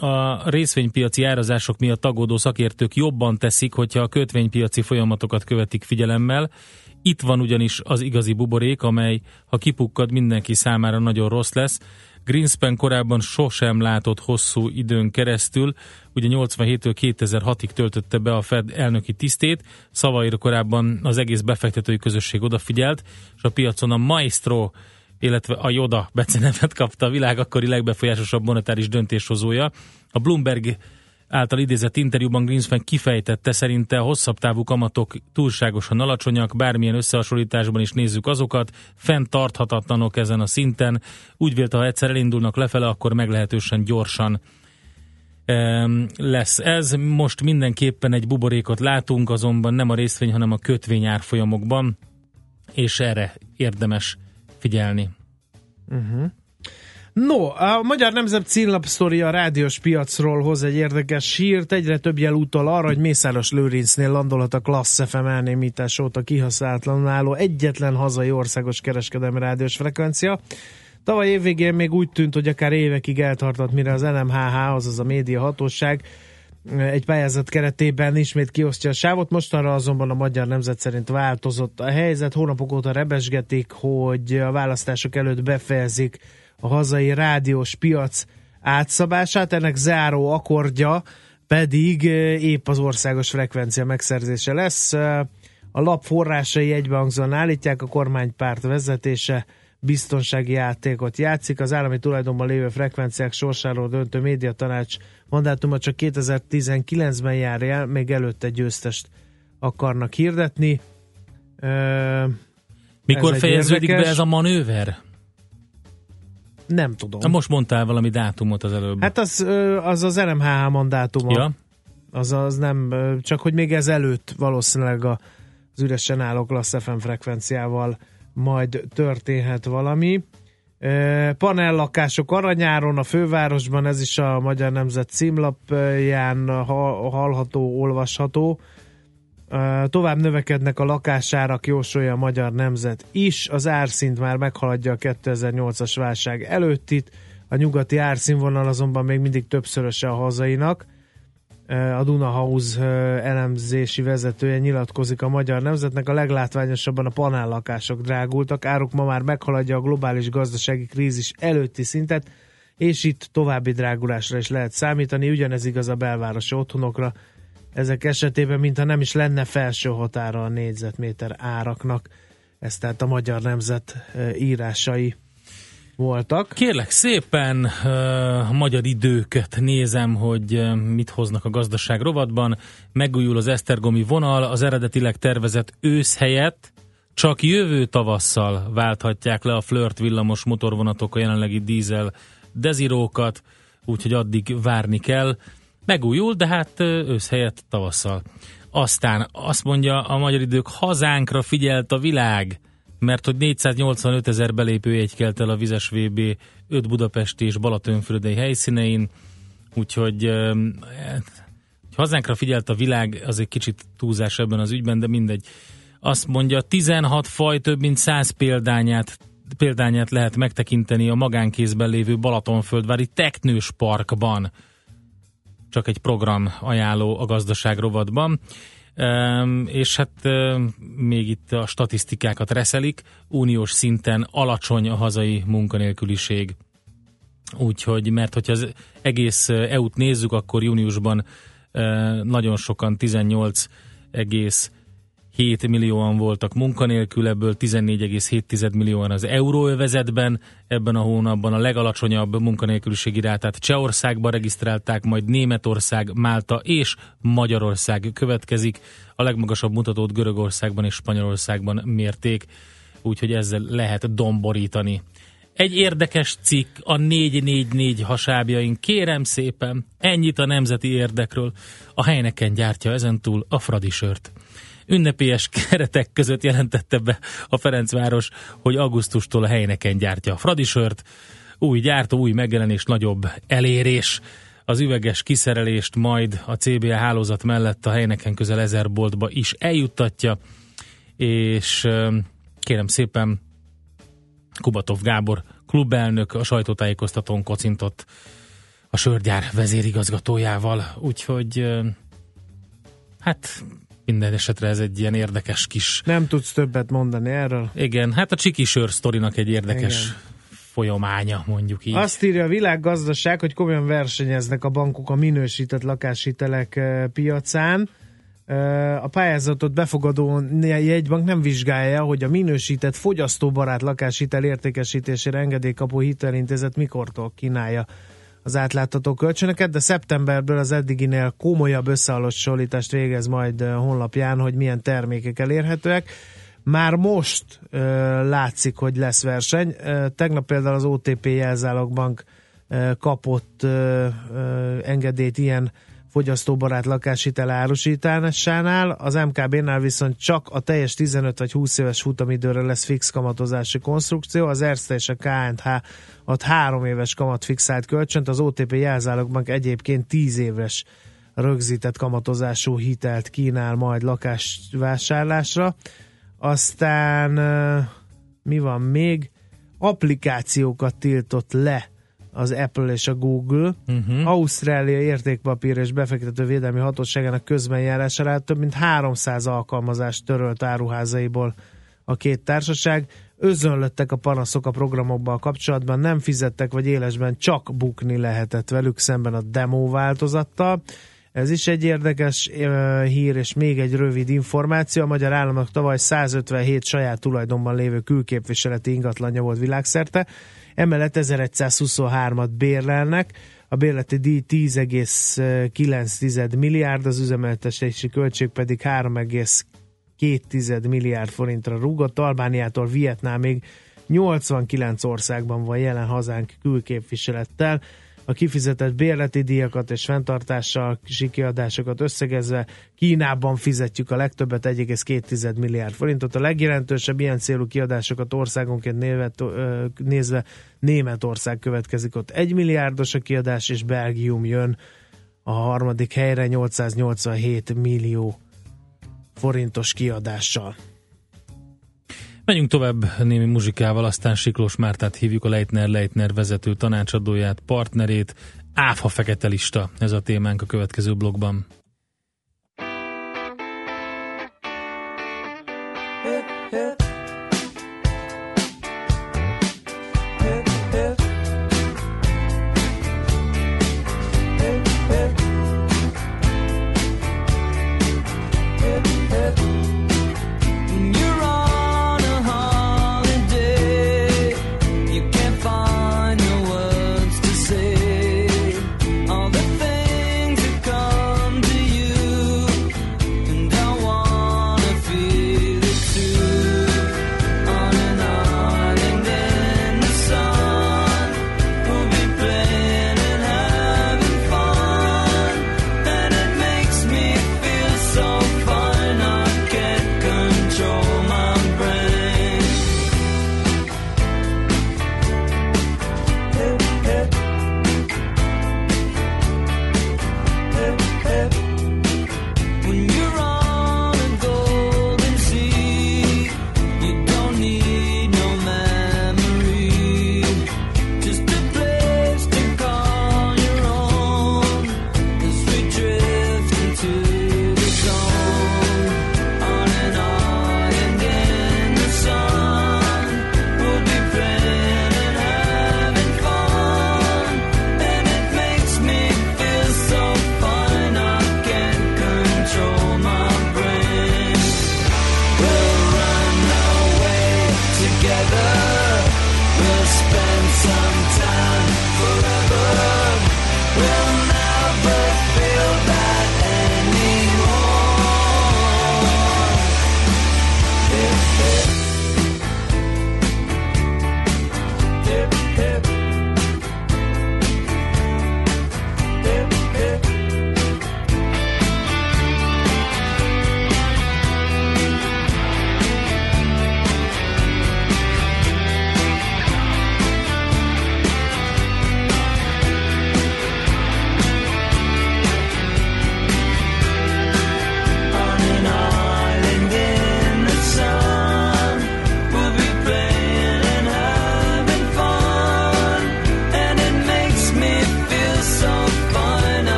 a részvénypiaci árazások miatt aggódó szakértők jobban teszik, hogyha a kötvénypiaci folyamatokat követik figyelemmel. Itt van ugyanis az igazi buborék, amely, ha kipukkad, mindenki számára nagyon rossz lesz. Greenspan korábban sosem látott hosszú időn keresztül, ugye 87-től 2006-ig töltötte be a Fed elnöki tisztét, szavaira korábban az egész befektetői közösség odafigyelt, és a piacon a Maestro, illetve a Yoda becenevet kapta a világ akkori legbefolyásosabb monetáris döntéshozója. A Bloomberg által idézett interjúban Greenspan kifejtette, szerinte a hosszabb távú kamatok túlságosan alacsonyak, bármilyen összehasonlításban is nézzük azokat, fenntarthatatlanok ezen a szinten. Úgy vélte, ha egyszer elindulnak lefele, akkor meglehetősen gyorsan lesz ez. Most mindenképpen egy buborékot látunk, azonban nem a részvény, hanem a kötvény árfolyamokban, és erre érdemes figyelni. No, a Magyar Nemzet címlapsztoria a rádiós piacról hoz egy érdekes hírt, egyre több jel utal arra, hogy Mészáros Lőrincnél landolhat a Klassz FM elnémítás óta kihasználatlanul álló egyetlen hazai országos kereskedelmi rádiós frekvencia. Tavaly évvégén még úgy tűnt, hogy akár évekig eltartott, mire az NMHH, azaz a médiahatóság egy pályázat keretében ismét kiosztja a sávot, mostanra azonban a Magyar Nemzet szerint változott a helyzet, hónapok óta rebesgetik, hogy a választások előtt befejezik a hazai rádiós piac átszabását, ennek záró akkordja pedig épp az országos frekvencia megszerzése lesz. A lap forrásai egybehangzóan állítják, a kormánypárt vezetése biztonsági játékot játszik. Az állami tulajdonban lévő frekvenciák sorsáról döntő médiatanács mandátuma csak 2019-ben jár el, még előtte győztest akarnak hirdetni. Mikor fejeződik be ez a manőver? Nem tudom. Na most mondtál valami dátumot az előbb. Hát az NMHH mandátuma. Ja. Az nem, csak hogy még ez előtt valószínűleg a az Üresen álló Klassz FM frekvenciával majd történhet valami. Panellakások aranyáron a fővárosban, ez is a Magyar Nemzet címlapján hallható, olvasható. Tovább növekednek a lakásárak, jósolja a Magyar Nemzet is. Az árszint már meghaladja a 2008-as válság előttit. A nyugati árszínvonal azonban még mindig többszöröse a hazainak. A Dunahaus elemzési vezetője nyilatkozik a Magyar Nemzetnek, a leglátványosabban a panellakások drágultak, áruk ma már meghaladja a globális gazdasági krízis előtti szintet, és itt további drágulásra is lehet számítani, ugyanez igaz a belvárosi otthonokra, ezek esetében mintha nem is lenne felső határa a négyzetméter áraknak. Ez tehát a Magyar Nemzet írásai voltak. Kérlek szépen, Magyar Időket nézem, hogy mit hoznak a gazdaság rovatban. Megújul az esztergomi vonal, az eredetileg tervezett ősz helyett csak jövő tavasszal válthatják le a Flört villamos motorvonatok a jelenlegi dízel dezirókat, úgyhogy addig várni kell. Megújul, de hát ősz helyett tavasszal. Aztán azt mondja a Magyar Idők, hazánkra figyelt a világ, mert hogy 485 000 belépőjegy kelt el a vizes VB 5 budapesti és balatonfürdői helyszínein, úgyhogy hazánkra figyelt a világ, az egy kicsit túlzás ebben az ügyben, de mindegy. Azt mondja, 16 faj több mint 100 példányát lehet megtekinteni a magánkézben lévő Balatonföldvári Teknős Parkban. Csak egy program ajánló a gazdaság rovatban. És hát még itt a statisztikákat reszelik, uniós szinten alacsony a hazai munkanélküliség. Úgyhogy, mert hogyha az egész EU-t nézzük, akkor júniusban nagyon sokan, 18,7 millióan voltak munkanélkül, ebből 14,7 millióan az euróövezetben. Ebben a hónapban a legalacsonyabb munkanélküliségi rátát Csehországban regisztrálták, majd Németország, Málta és Magyarország következik. A legmagasabb mutatót Görögországban és Spanyolországban mérték, úgyhogy ezzel lehet domborítani. Egy érdekes cikk a 444 hasábjain. Kérem szépen, ennyit a nemzeti érdekről. A Heineken gyártja ezentúl a Fradisört. Ünnepélyes keretek között jelentette be a Ferencváros, hogy augusztustól a Heineken gyártja a Fradisört. Új gyártó, új megjelenés, nagyobb elérés. Az üveges kiszerelést majd a CBA hálózat mellett a Heineken közel 1000 boltba is eljuttatja. És kérem szépen, Kubatov Gábor klubelnök a sajtótájékoztatón kocintott a sörgyár vezérigazgatójával. Úgyhogy hát... minden esetre ez egy ilyen érdekes kis... Nem tudsz többet mondani erről. Igen, hát a csiki sör sztorinak egy érdekes folyamánya, mondjuk így. Azt írja a Világgazdaság, hogy komolyan versenyeznek a bankok a minősített lakáshitelek piacán. A pályázatot befogadó jegybank nem vizsgálja, hogy a minősített fogyasztóbarát lakáshitel értékesítésére engedélykapó hitelintézet mikortól kínálja az átlátható kölcsönöket, de szeptemberből az eddiginél komolyabb összehasonlítást végez majd honlapján, hogy milyen termékek elérhetőek. Már most látszik, hogy lesz verseny. Tegnap például az OTP Jelzálogbank kapott engedélyt ilyen fogyasztóbarát lakáshitel árusításánál, az MKB-nál viszont csak a teljes 15 vagy 20 éves futamidőre lesz fix kamatozási konstrukció, az Erste és a KNH ad 3 éves kamatfixált kölcsönt, az OTP Jelzálogbank egyébként 10 éves rögzített kamatozású hitelt kínál majd lakásvásárlásra. Aztán mi van még? Applikációkat tiltott le az Apple és a Google. Ausztrália értékpapír és befektetővédelmi hatóságának közbenjárására több mint 300 alkalmazást törölt áruházaiból a két társaság. Özönlöttek a panaszok a programokkal kapcsolatban, nem fizettek, vagy élesben csak bukni lehetett velük szemben a demo változattal. Ez is egy érdekes hír, és még egy rövid információ. A magyar államnak tavaly 157 saját tulajdonban lévő külképviseleti ingatlanja volt világszerte, emellett 1123-at bérlelnek, a bérleti díj 10,9 milliárd, az üzemeltetési költség pedig 3,2 milliárd forintra rúgott. Albániától Vietnámig 89 országban van jelen hazánk külképviselettel. a kifizetett bérleti díjakat és fenntartással kiadásokat összegezve Kínában fizetjük a legtöbbet, 1,2 milliárd forintot. A legjelentősebb ilyen célú kiadásokat országonként nézve Németország következik, ott 1 milliárdos a kiadás, és Belgium jön a harmadik helyre 887 millió forintos kiadással. Megyünk tovább némi muzsikával, aztán Siklós Mártát hívjuk, a Leitner vezető tanácsadóját, partnerét. Áfa fekete lista, ez a témánk a következő blogban.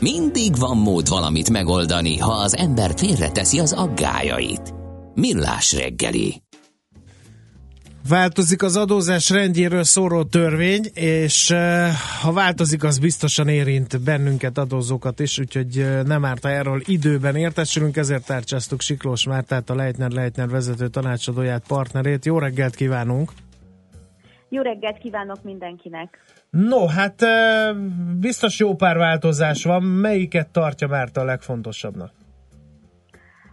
Mindig van mód valamit megoldani, ha az ember félreteszi az aggályait. Millás reggeli. Változik az adózás rendjéről szóló törvény, és ha változik, az biztosan érint bennünket, adózókat is, úgyhogy nem árt, ha erről időben értesülünk, ezért tárcsáztuk Siklós Mártát, a Leitner vezető tanácsadóját, partnerét. Jó reggelt kívánunk! Jó reggelt kívánok mindenkinek! No, hát biztos jó pár változás van. Melyiket tartja Márta a legfontosabbnak?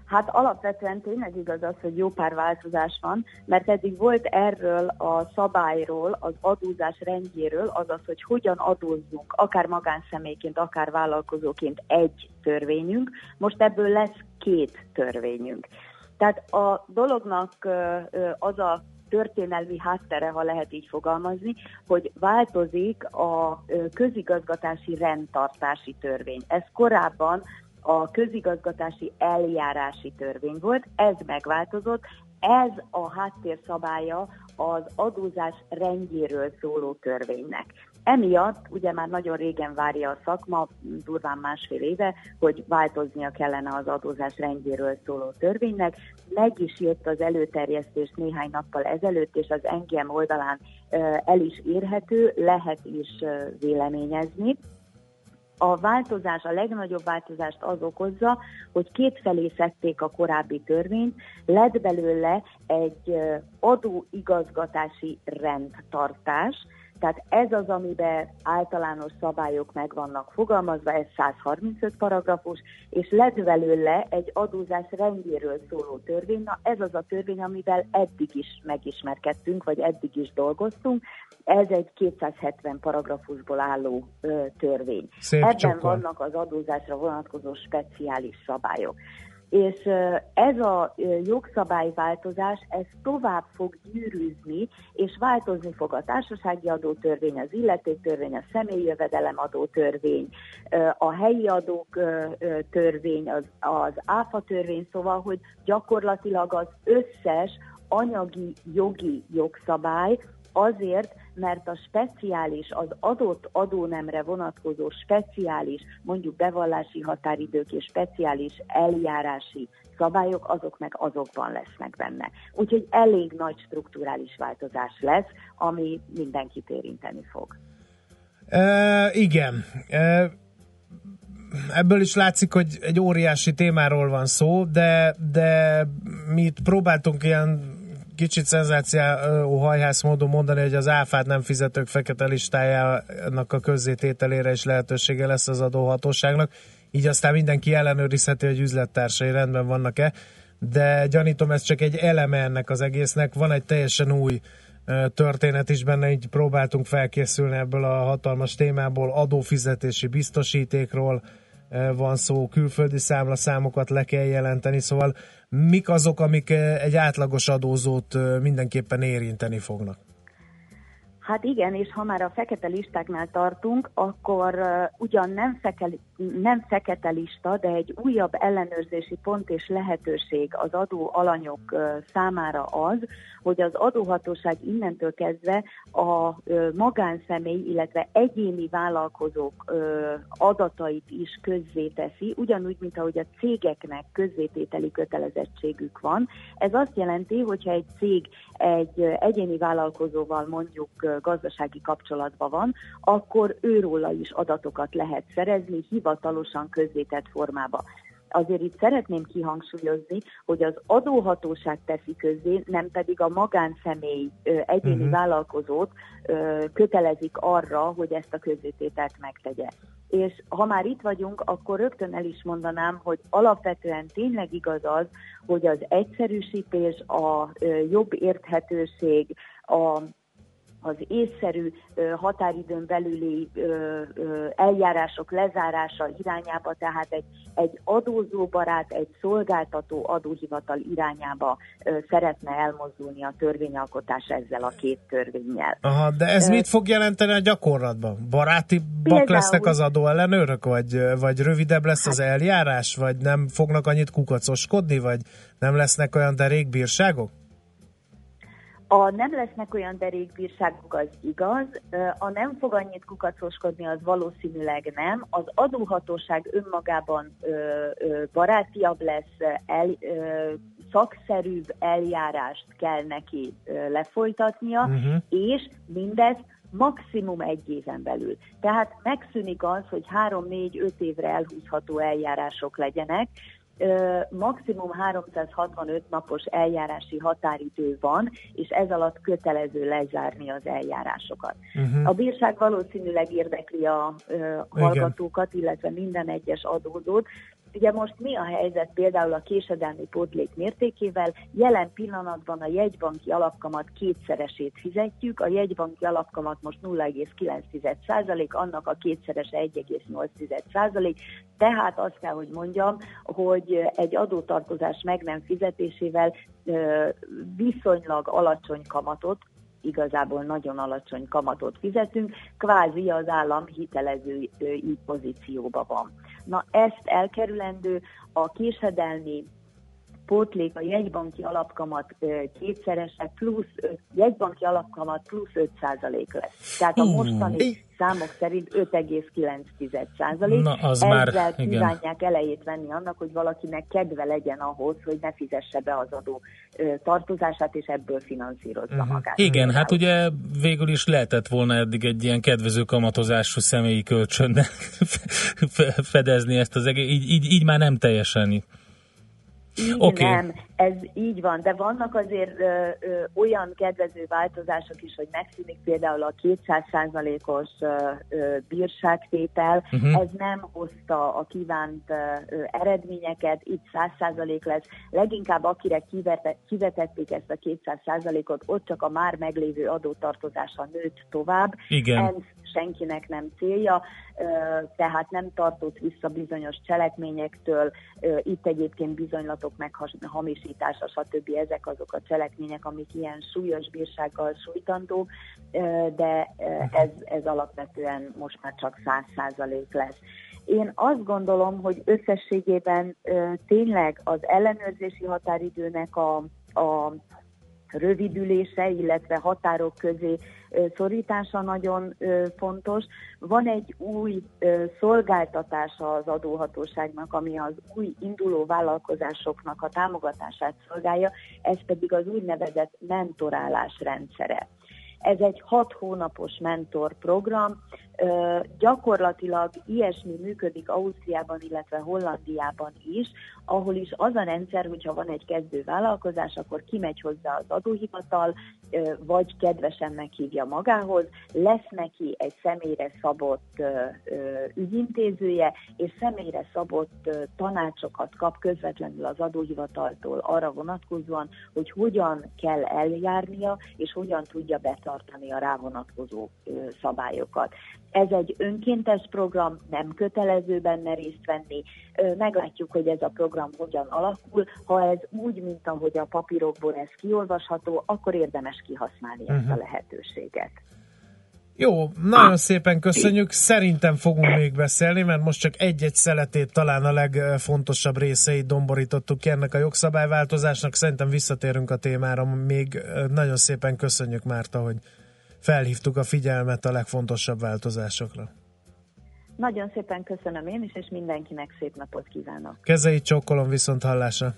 Hát alapvetően tényleg igaz az, hogy jó pár változás van, mert eddig volt erről a szabályról, az adózás rendjéről, azaz, hogy hogyan adózzunk, akár magánszemélyként, akár vállalkozóként egy törvényünk. Most ebből lesz két törvényünk. Tehát a dolognak az a történelmi háttere, ha lehet így fogalmazni, hogy változik a közigazgatási rendtartási törvény. Ez korábban a közigazgatási eljárási törvény volt, ez megváltozott, Ez a háttérszabálya az adózás rendjéről szóló törvénynek. Emiatt ugye már nagyon régen várja a szakma, durván másfél éve, hogy változnia kellene az adózás rendjéről szóló törvénynek. Meg is jött az előterjesztés néhány nappal ezelőtt, és az NGM oldalán el is érhető, lehet is véleményezni. A változás, a legnagyobb változást az okozza, hogy kétfelé szedték a korábbi törvényt, lett belőle egy adóigazgatási rendtartás, tehát ez az, amiben általános szabályok meg vannak fogalmazva, ez 135 paragrafus, és lett belőle egy adózás rendjéről szóló törvény. Na, ez az a törvény, amivel eddig is megismerkedtünk, vagy eddig is dolgoztunk. Ez egy 270 paragrafusból álló törvény. Szép ebben csokkal. Vannak az adózásra vonatkozó speciális szabályok. És ez a jogszabályváltozás, ez tovább fog gyűrűzni, és változni fog a társasági adótörvény, az illetéktörvény, a személyi jövedelemadó törvény, a helyi adók törvény, az ÁFA törvény, szóval, hogy gyakorlatilag az összes anyagi jogi jogszabály azért, mert a speciális, az adott adónemre vonatkozó speciális, mondjuk bevallási határidők és speciális eljárási szabályok, azok meg azokban lesznek benne. Úgyhogy elég nagy strukturális változás lesz, ami mindenkit érinteni fog. Igen. Ebből is látszik, hogy egy óriási témáról van szó, de mi itt próbáltunk ilyen kicsit szenzációhajhász módon mondani, hogy az áfát nem fizetők fekete listájának a közzétételére is lehetősége lesz az adóhatóságnak, így aztán mindenki ellenőrizheti, hogy üzlettársai rendben vannak-e, de gyanítom, ez csak egy eleme ennek az egésznek, van egy teljesen új történet is benne, így próbáltunk felkészülni ebből a hatalmas témából, adófizetési biztosítékról van szó, külföldi számlaszámokat le kell jelenteni, szóval mik azok, amik egy átlagos adózót mindenképpen érinteni fognak? Hát igen, és ha már a fekete listáknál tartunk, akkor ugyan nem fekete lista, de egy újabb ellenőrzési pont és lehetőség az adóalanyok számára az, hogy az adóhatóság innentől kezdve a magánszemély, illetve egyéni vállalkozók adatait is közzéteszi, ugyanúgy, mint ahogy a cégeknek közzétételi kötelezettségük van. Ez azt jelenti, hogyha egy cég egy egyéni vállalkozóval mondjuk gazdasági kapcsolatban van, akkor őróla is adatokat lehet szerezni hivatalosan közzétett formába. Azért itt szeretném kihangsúlyozni, hogy az adóhatóság teszi közzé, nem pedig a magánszemély egyéni vállalkozót kötelezik arra, hogy ezt a közzétételt megtegye. És ha már itt vagyunk, akkor rögtön el is mondanám, hogy alapvetően tényleg igaz az, hogy az egyszerűsítés, a jobb érthetőség, az észszerű határidőn belüli eljárások lezárása irányába, tehát egy adózóbarát, egy szolgáltató adóhivatal irányába szeretne elmozdulni a törvényalkotás ezzel a két törvénnyel. Aha, de ez mit fog jelenteni a gyakorlatban? Barátibbak lesznek az adóellenőrök, vagy rövidebb lesz az eljárás, vagy nem fognak annyit kukacoskodni, vagy nem lesznek olyan derékbírságok? Nem lesznek olyan derékbírságok, az igaz, a nem fog annyit kukacoskodni, az valószínűleg nem. Az adóhatóság önmagában barátiabb lesz, szakszerűbb eljárást kell neki lefolytatnia, és mindezt maximum egy éven belül. Tehát megszűnik az, hogy 3-4-5 évre elhúzható eljárások legyenek, maximum 365 napos eljárási határidő van, és ez alatt kötelező lezárni az eljárásokat. A bírság valószínűleg érdekli a hallgatókat, illetve minden egyes adózót. Ugye most mi a helyzet például a késedelmi pótlék mértékével? Jelen pillanatban a jegybanki alapkamat kétszeresét fizetjük, a jegybanki alapkamat most 0,9%, annak a kétszerese 1,8%, tehát azt kell, hogy mondjam, hogy egy adótartozás meg nem fizetésével viszonylag alacsony kamatot, igazából nagyon alacsony kamatot fizetünk, kvázi az állam hitelező így pozícióban van. Na, ezt elkerülendő a késedelmi pótlék a jegybanki alapkamat kétszerese, plusz jegybanki alapkamat plusz 5% lesz. Tehát a mostani számok szerint 5,9%. Na, az ezzel kívánják elejét venni annak, hogy valakinek kedve legyen ahhoz, hogy ne fizesse be az adó tartozását, és ebből finanszírozza magát. Igen, hát ugye végül is lehetett volna eddig egy ilyen kedvező kamatozású személyi kölcsönnel fedezni ezt az egész. Így már nem teljesen. Nem, ez így van, de vannak azért olyan kedvező változások is, hogy megszűnik például a 200%-os bírságtétel, ez nem hozta a kívánt eredményeket, itt 100% lesz, leginkább akire kivetették ezt a 200%-ot, ott csak a már meglévő adótartozása nőtt tovább. Igen. Senkinek nem célja, tehát nem tartott vissza bizonyos cselekményektől, itt egyébként bizonylatok meghamisítása, stb. Ezek azok a cselekmények, amik ilyen súlyos bírsággal sújtandók, de ez alapvetően most már csak 100% lesz. Én azt gondolom, hogy összességében tényleg az ellenőrzési határidőnek a rövidülése, illetve határok közé szorítása nagyon fontos. Van egy új szolgáltatása az adóhatóságnak, ami az új induló vállalkozásoknak a támogatását szolgálja, ez pedig az úgynevezett mentorálás rendszere. Ez egy 6 hónapos mentorprogram, gyakorlatilag ilyesmi működik Ausztriában, illetve Hollandiában is, ahol is az a rendszer, hogyha van egy kezdő vállalkozás, akkor kimegy hozzá az adóhivatal, vagy kedvesen meghívja magához, lesz neki egy személyre szabott ügyintézője, és személyre szabott tanácsokat kap közvetlenül az adóhivataltól arra vonatkozóan, hogy hogyan kell eljárnia, és hogyan tudja betartani a rá vonatkozó szabályokat. Ez egy önkéntes program, nem kötelező benne részt venni. Meglátjuk, hogy ez a program hogyan alakul. Ha ez úgy, mint ahogy a papírokból ez kiolvasható, akkor érdemes kihasználni ezt a lehetőséget. Jó, nagyon szépen köszönjük. Szerintem fogunk még beszélni, mert most csak egy-egy szeletét, talán a legfontosabb részeit domborítottuk ki ennek a jogszabályváltozásnak. Szerintem visszatérünk a témára. Még nagyon szépen köszönjük, Márta, hogy felhívtuk a figyelmet a legfontosabb változásokra. Nagyon szépen köszönöm én is, és mindenkinek szép napot kívánok. Kezeit csókolom, viszont hallásra.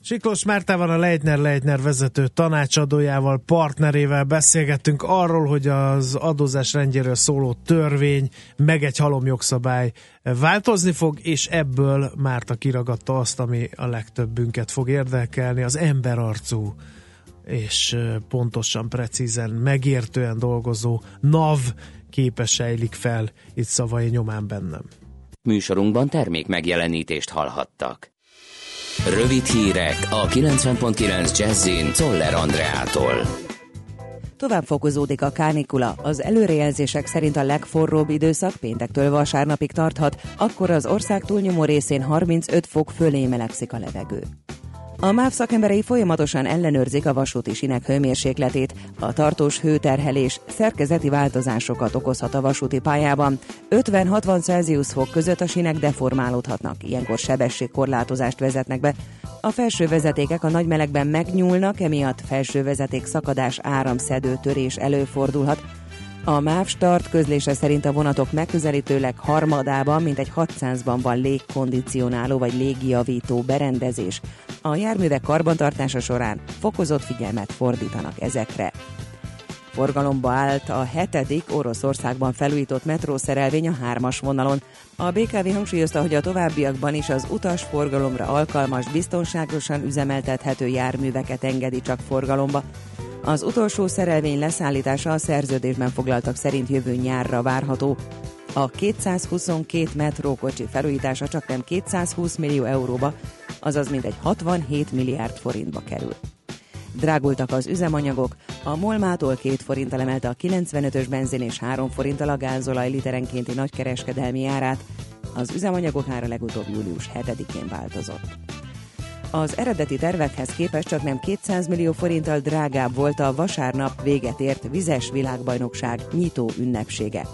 Siklós Mártával, a Leithner vezető tanácsadójával, partnerével beszélgettünk arról, hogy az adózás rendjéről szóló törvény meg egy halom jogszabály változni fog, és ebből Márta kiragadta azt, ami a legtöbbünket fog érdekelni, az emberarcú és pontosan, precízen, megértően dolgozó NAV képe sejlik fel itt szavai nyomán bennem. Műsorunkban termék megjelenítést hallhattak. Rövid hírek a 90.9 Jazzin Szoller Andreától. Tovább fokozódik a kánikula. Az előrejelzések szerint a legforróbb időszak péntektől vasárnapig tarthat, akkor az ország túlnyomó részén 35 fok fölé melegszik a levegő. A MÁV szakemberei folyamatosan ellenőrzik a vasúti sinek hőmérsékletét. A tartós hőterhelés szerkezeti változásokat okozhat a vasúti pályában. 50-60 Celsius fok között a sinek deformálódhatnak, ilyenkor sebességkorlátozást vezetnek be. A felső vezetékek a nagy melegben megnyúlnak, emiatt felső vezeték szakadás, áramszedő törés előfordulhat. A MÁV start közlése szerint a vonatok megközelítőleg harmadában, mintegy 600-ban van légkondicionáló vagy légjavító berendezés. A járművek karbantartása során fokozott figyelmet fordítanak ezekre. Forgalomba állt a 7. Oroszországban felújított metrószerelvény a 3-as vonalon. A BKV hangsúlyozta, hogy a továbbiakban is az utasforgalomra alkalmas, biztonságosan üzemeltethető járműveket engedi csak forgalomba. Az utolsó szerelvény leszállítása a szerződésben foglaltak szerint jövő nyárra várható. A 222 metrókocsi felújítása csaknem 220 millió euróba, azaz mintegy 67 milliárd forintba kerül. Drágultak az üzemanyagok, a MOL mától 2 forinttal emelte a 95-ös benzin és 3 forinttal a gázolaj literenkénti nagykereskedelmi árát. Az üzemanyagok ára legutóbb július 7-én változott. Az eredeti tervekhez képest csaknem 200 millió forinttal drágább volt a vasárnap véget ért vizes világbajnokság nyitó ünnepsége.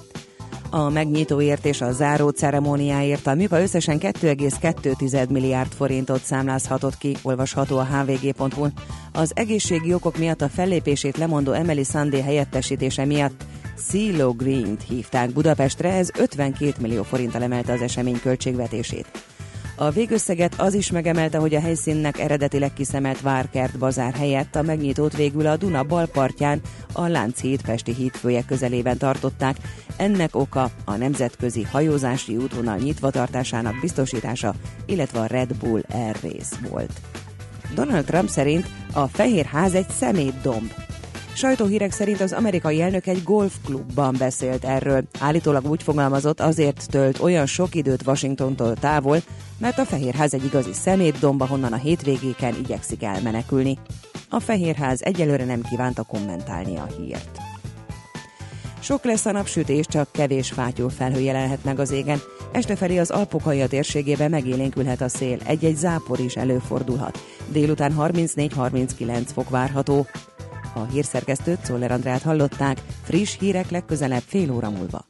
A megnyitóért és a záró ceremóniáért a MIPA összesen 2,2 milliárd forintot számlázhatott ki, olvasható a hvg.hu. Az egészségi okok miatt a fellépését lemondó Emily Sandé helyettesítése miatt CeeLo Green-t hívták Budapestre, ez 52 millió forinttal emelte az esemény költségvetését. A végösszeget az is megemelte, hogy a helyszínnek eredetileg kiszemelt Várkert bazár helyett a megnyitót végül a Duna bal partján, a Lánchíd pesti hídfője közelében tartották. Ennek oka a nemzetközi hajózási útvonal nyitvatartásának biztosítása, illetve a Red Bull Air Race volt. Donald Trump szerint a Fehér Ház egy szemétdomb. Sajtóhírek szerint az amerikai elnök egy golfklubban beszélt erről. Állítólag úgy fogalmazott, azért tölt olyan sok időt Washingtontól távol, mert a Fehérház egy igazi szemétdomba, honnan a hétvégéken igyekszik elmenekülni. A Fehérház egyelőre nem kívánta kommentálni a hírt. Sok lesz a napsütés, csak kevés fátyol felhő jelenhet meg az égen. Este felé az Alpok-alja térségében megélénkülhet a szél, egy-egy zápor is előfordulhat. Délután 34-39 fok várható. A hírszerkesztőt, Szoller Andreát hallották, friss hírek legközelebb fél óra múlva.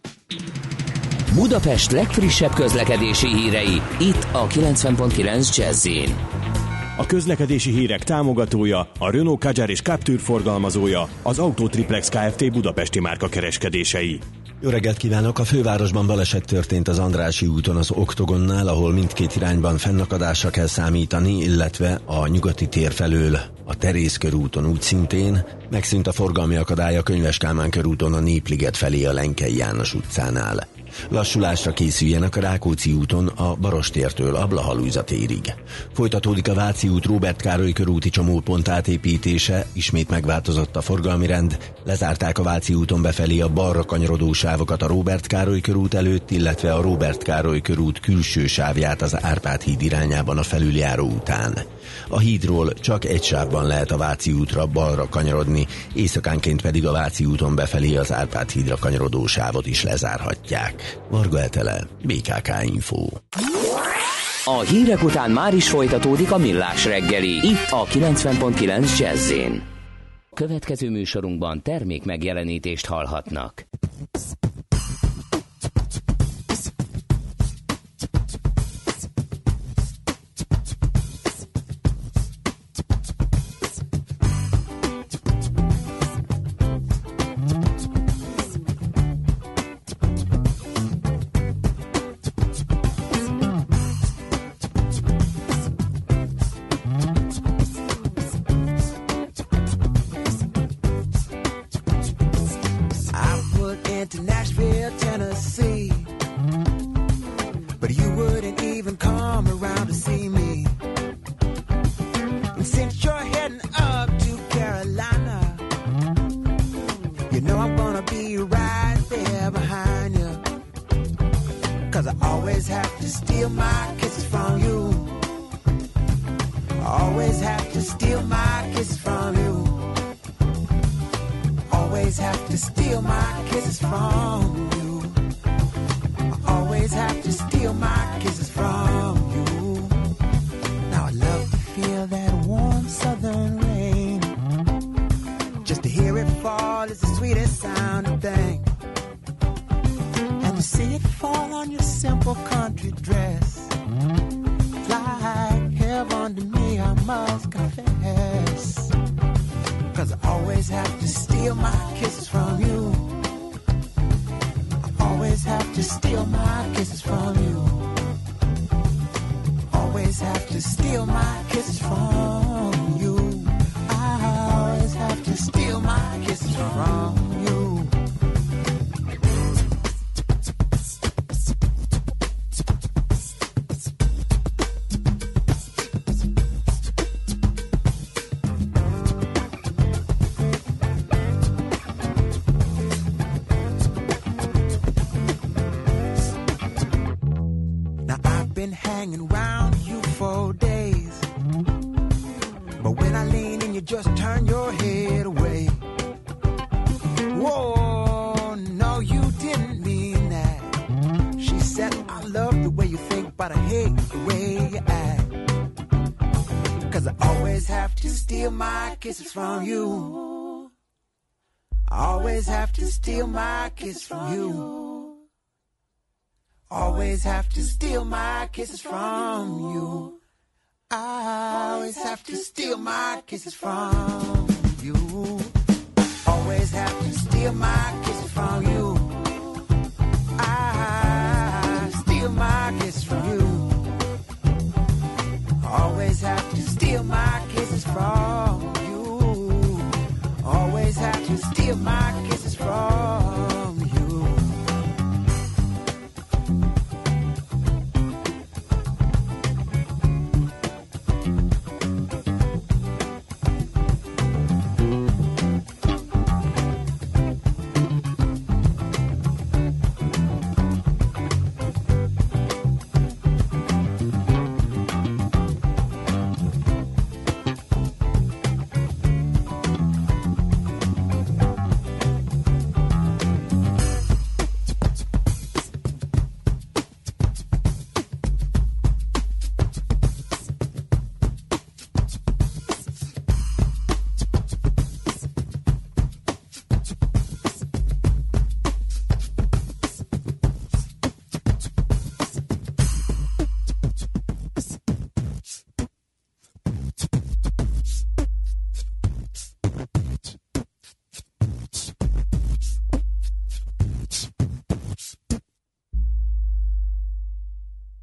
Budapest legfrissebb közlekedési hírei, itt a 90.9 Jazz-én. A közlekedési hírek támogatója, a Renault Kadjar és Captur forgalmazója, az Autotriplex Kft. Budapesti márka kereskedései. Jó reggelt kívánok! A fővárosban baleset történt az Andrássy úton az Oktogonnál, ahol mindkét irányban fennakadásra kell számítani, illetve a Nyugati tér felől a Teréz körúton úgy szintén. Megszűnt a forgalmi akadály a Könyves Kálmán körúton a Népliget felé a Lenkei János utcánál. Lassulásra készüljenek a Rákóczi úton a Barostértől a Blahalújza térig. Folytatódik a Váci út Róbert Károly körúti csomópont átépítése, ismét megváltozott a forgalmi rend, lezárták a Váci úton befelé a balra kanyarodó sávokat a Róbert Károly körút előtt, illetve a Róbert Károly körút külső sávját az Árpád híd irányában a felüljáró után. A hídról csak egy sávban lehet a Váci útra balra kanyarodni, éjszakánként pedig a Váci úton befelé az Árpád hídra kanyarodó sávot is lezárhatják. Varga Etele, BKK Info. A hírek után már is folytatódik a Millás reggeli, itt a 90.9 Jazz-én. Következő műsorunkban termék megjelenítést hallhatnak. Kisses from you. I always have to steal my kiss from you. Always have to steal my kisses from you. I always have to steal my kisses from you. Always have to steal my kisses from you. I steal my kisses from you. Always have to steal my kisses from you. Always have to steal my kisses from you.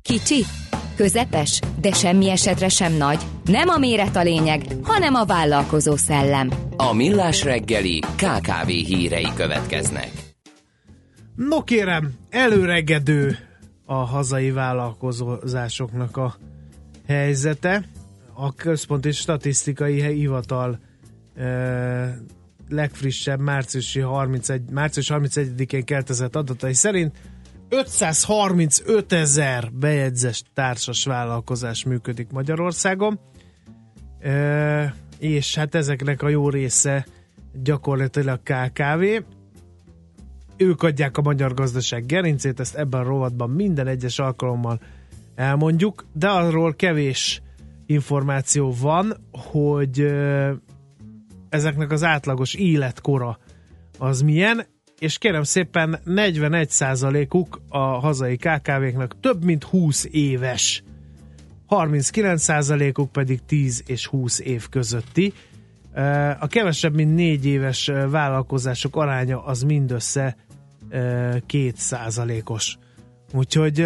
Kicsi, közepes, de semmi esetre sem nagy. Nem a méret a lényeg, hanem a vállalkozó szellem. A Millás reggeli KKV hírei következnek. No kérem, előregedő a hazai vállalkozásoknak a helyzete. A Központi Statisztikai Hivatal legfrissebb március 31-én keltezett adatai szerint 535 000 bejegyzett társas vállalkozás működik Magyarországon, és hát ezeknek a jó része gyakorlatilag KKV. Ők adják a magyar gazdaság gerincét, ezt ebben a rovatban minden egyes alkalommal elmondjuk, de arról kevés információ van, hogy ezeknek az átlagos életkora az milyen, és kérem szépen 41%-uk a hazai KKV-knak több mint 20 éves, 39%-uk pedig 10 és 20 év közötti. A kevesebb, mint 4 éves vállalkozások aránya az mindössze 2%-os. Úgyhogy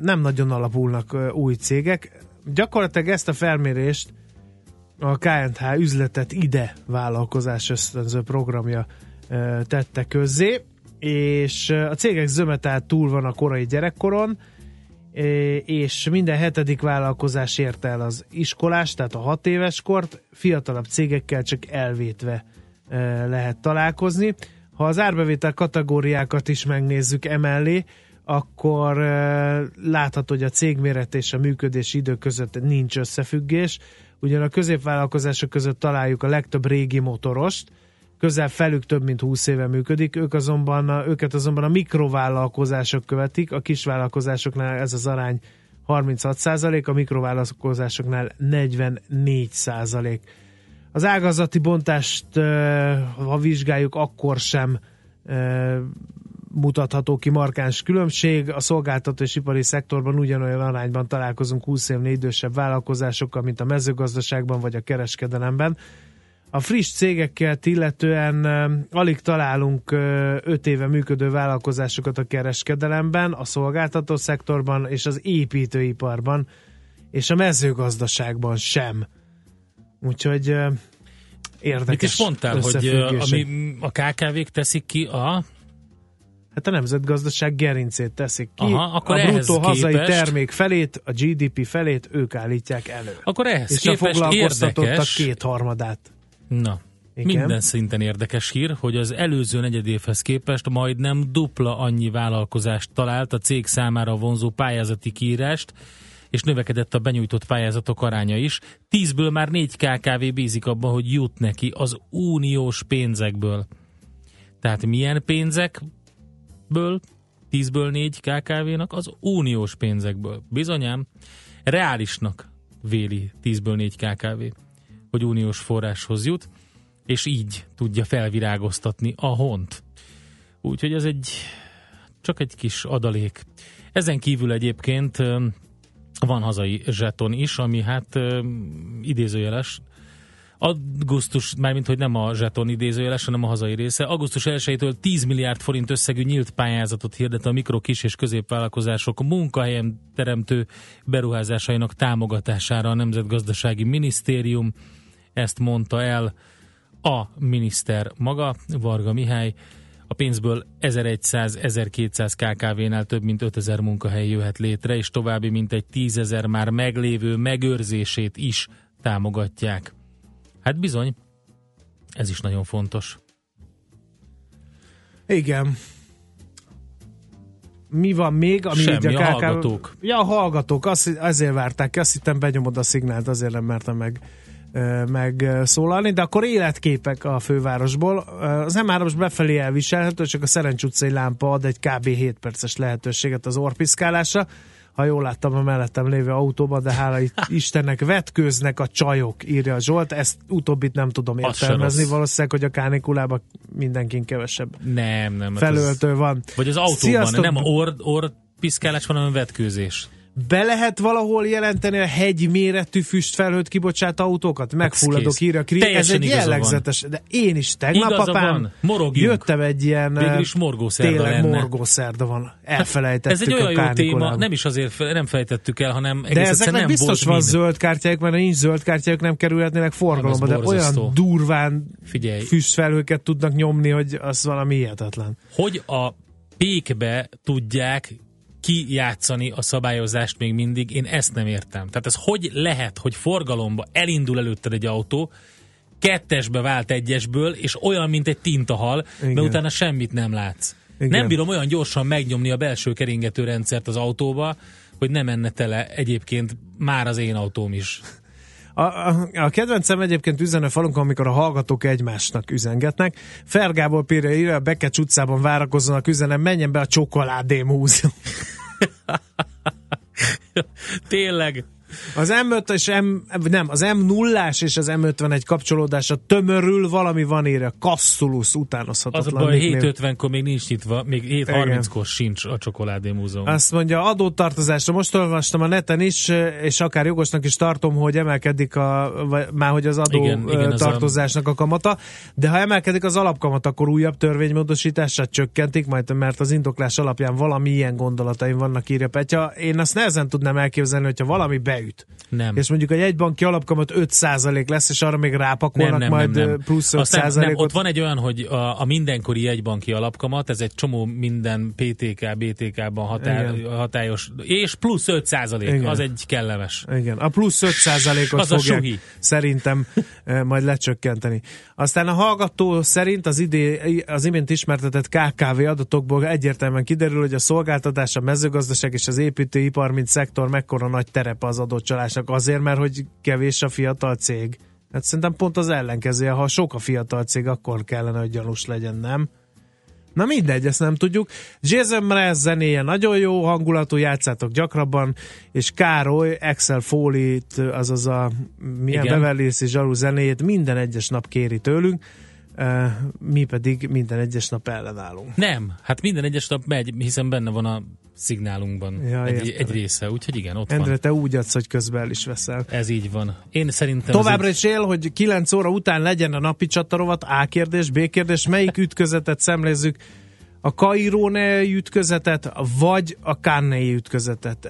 nem nagyon alapulnak új cégek. Gyakorlatilag ezt a felmérést a KNH üzletet ide vállalkozás ösztönző programja tette közzé, és a cégek zöme tehát túl van a korai gyerekkoron, és minden hetedik vállalkozás érte el az iskolás, tehát a 6 éves kort, fiatalabb cégekkel csak elvétve lehet találkozni. Ha az árbevétel kategóriákat is megnézzük emellé, akkor látható, hogy a cégméret és a működési idő között nincs összefüggés, ugyan a középvállalkozások között találjuk a legtöbb régi motorost, közel felük több mint 20 éve működik, őket azonban a mikrovállalkozások követik, a kisvállalkozásoknál ez az arány 36%, a mikrovállalkozásoknál 44%. Az ágazati bontást, ha vizsgáljuk, akkor sem mutatható ki markáns különbség. A szolgáltató és ipari szektorban ugyanolyan arányban találkozunk 20 évnél idősebb vállalkozásokkal, mint a mezőgazdaságban vagy a kereskedelemben. A friss cégeket illetően alig találunk 5 éve működő vállalkozásokat a kereskedelemben, a szolgáltató szektorban és az építőiparban, és a mezőgazdaságban sem. Úgyhogy érdekes összefüggés. Mondtál, hogy ami a KKV-k teszik ki a... Hát a nemzetgazdaság gerincét teszik ki. Aha, akkor a bruttó hazai termék felét, a GDP felét ők állítják elő. Akkor ehhez és képest a foglalkoztatottak érdekes. 2/3. Na, igen. Minden szinten érdekes hír, hogy az előző negyedévhez képest majdnem dupla annyi vállalkozást talált a cég számára vonzó pályázati kiírást, és növekedett a benyújtott pályázatok aránya is. 10-ből már 4 KKV bízik abban, hogy jut neki az uniós pénzekből. Tehát milyen pénzekből? 10-ből 4 KKV-nak az uniós pénzekből. Bizonyám, reálisnak véli 10-ből 4 KKV, hogy uniós forráshoz jut, és így tudja felvirágoztatni a hont. Úgyhogy ez csak egy kis adalék. Ezen kívül egyébként van hazai zseton is, ami hát idézőjeles. Augusztus, mármint hogy nem a zseton idézőjeles, hanem a hazai része. Augusztus 1-től 10 milliárd forint összegű nyílt pályázatot hirdet a mikro, kis és középvállalkozások munkahelyen teremtő beruházásainak támogatására a Nemzetgazdasági Minisztérium. Ezt mondta el a miniszter maga, Varga Mihály. A pénzből 1100-1200 KKV-nál több mint 5000 munkahely jöhet létre, és további mintegy 10 000 már meglévő megőrzését is támogatják. Hát bizony, ez is nagyon fontos. Igen. Mi van még? Ami semmi, így a hallgatók. Ja, a hallgatók, azért várták ki, azt hittem benyomod a szignált, azért nem mertem megszólalni, de akkor életképek a fővárosból. Az M3-os befelé elviselhető, csak a Szerencs utcai lámpa ad egy kb. 7 perces lehetőséget az orrpiszkálásra. Ha jól láttam a mellettem lévő autóban, de hála Istennek vetkőznek a csajok, írja Zsolt. Ezt utóbbit nem tudom értelmezni. Valószínűleg, hogy a kánikulában mindenkin kevesebb nem felöltő ez... van. Vagy az autóban, sziasztok... nem orrpiszkálás van, hanem vetkőzés. Be lehet valahol jelenteni a hegy méretű füstfelhőt kibocsát autókat? Megfulladok, írja Kri. Ez egy jellegzetes. Van. De én is tegnap, apám, jöttem egy ilyen... Végül is morgószerda tényleg lenne. Morgószerda van. Elfelejtettük. Ez egy olyan jó téma, nem is azért nem felejtettük el, hanem egész egyszerűen nem biztos volt van minden. Zöld kártyájuk, mert ha nincs zöld kártyájuk, nem kerülhetnének forgalomba, de olyan durván figyelj. Füstfelhőket tudnak nyomni, hogy az valami hihetetlen. Hogy a pékbe tudják kijátszani a szabályozást még mindig, én ezt nem értem. Tehát ez hogy lehet, hogy forgalomba elindul előtted egy autó, kettesbe vált egyesből, és olyan, mint egy tintahal, de utána semmit nem látsz. Igen. Nem bírom olyan gyorsan megnyomni a belső keringető rendszert az autóba, hogy ne menne tele egyébként már az én autóm is. A kedvencem egyébként üzenő falunkon, amikor a hallgatók egymásnak üzengetnek. Fergából például írja, a Bekecs utcában várakozzanak, üzenem, menjen be a Csokoládé Múzeum. Tényleg. Az M0-as és az M51 kapcsolódása tömörül, valami van írja, Kasszulusz utánozhatatlan. Az a baj, 7.50-kor még nincs nyitva, még 7.30-kor sincs a Csokoládé Múzeum. Azt mondja, adótartozásra most olvastam a neten is, és akár jogosnak is tartom, hogy emelkedik hogy az adótartozásnak a kamata, de ha emelkedik az alapkamat, akkor újabb törvénymódosítását csökkentik, majd mert az indoklás alapján valami ilyen gondolataim vannak, írja Petya. Én azt nehezen tudnám elképzelni, hogyha valami beüt. Nem. És mondjuk a jegybanki alapkamat 5% lesz, és arra még rápakolnak nem. plusz 5%. Ott van egy olyan, hogy a mindenkori jegybanki alapkamat, ez egy csomó minden PTK, BTK-ban hatályos, és plusz 5%, az egy kellemes. Igen, a plusz 5%-ot fogják szerintem majd lecsökkenteni. Aztán a hallgató szerint az imént ismertetett KKV adatokból egyértelműen kiderül, hogy a szolgáltatás, a mezőgazdaság és az építőipar, mint szektor mekkora nagy terep az adott csalásnak, azért, mert hogy kevés a fiatal cég. Hát szerintem pont az ellenkezője, ha sok a fiatal cég, akkor kellene, hogy gyanús legyen, nem? Na mindegy, ezt nem tudjuk. Jason Mraz zenéje nagyon jó hangulatú, játszátok gyakrabban, és Károly Axel Foley-t, azaz a Beverly Hills zsaru zenéjét minden egyes nap kéri tőlünk, mi pedig minden egyes nap ellenállunk. Nem, hát minden egyes nap megy, hiszen benne van a szignálunkban egy része, úgyhogy igen, ott Endre, van. Te úgy adsz, hogy közben el is veszel. Ez így van. Én szerintem... Továbbra is él, hogy 9 óra után legyen a napi csatarovat, A kérdés, B kérdés, melyik ütközetet szemlézzük? A kairónei ütközetet, vagy a kannei ütközetet.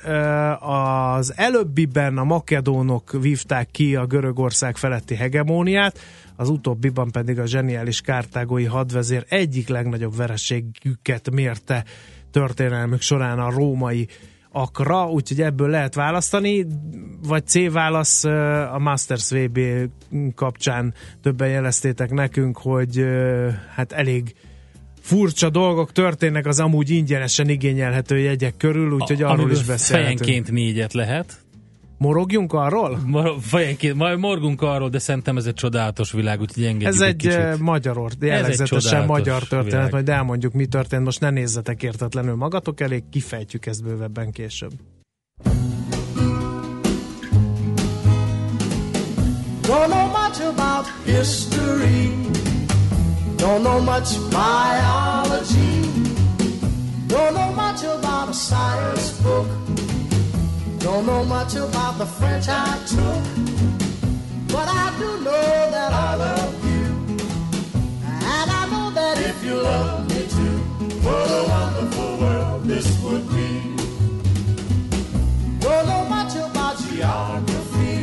Az előbbiben a makedónok vívták ki a Görögország feletti hegemóniát, az utóbbiban pedig a zseniális kártágói hadvezér egyik legnagyobb vereségüket mérte történelmük során a római akra, úgyhogy ebből lehet választani, vagy C válasz. A Masters VB kapcsán többen jeleztétek nekünk, hogy hát elég furcsa dolgok történnek az amúgy ingyenesen igényelhető jegyek körül, úgyhogy arról is beszélhetünk. Fejenként 4 lehet. Morogjunk arról? Morgunk arról, de szerintem ez egy csodálatos világ, úgyhogy engedjük egy kicsit. Ez egy magyar, jellegzetesen magyar történet, világ. Majd elmondjuk, mi történt. Most ne nézzetek értetlenül magatok elé, kifejtjük ezt bővebben később. Don't know much about history, don't know much biology, don't know much much about a science book. Don't know much about the French I took. But I do know that I love you. And I know that if you love me too, what a wonderful world this would be. Don't know much about geography.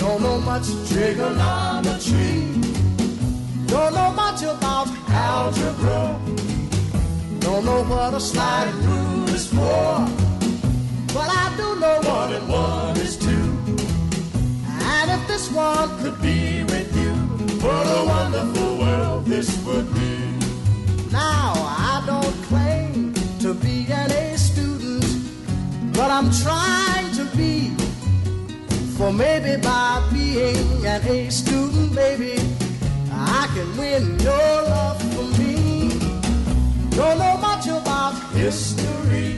Don't know much trigonometry. Don't know much about algebra. Don't know what a sliding rule is for. But I do know one and one is two. And if this one could be with you, what a wonderful world this would be. Now I don't claim to be an A student, but I'm trying to be. For maybe by being an A student, baby, I can win your love for me. Don't know much about history.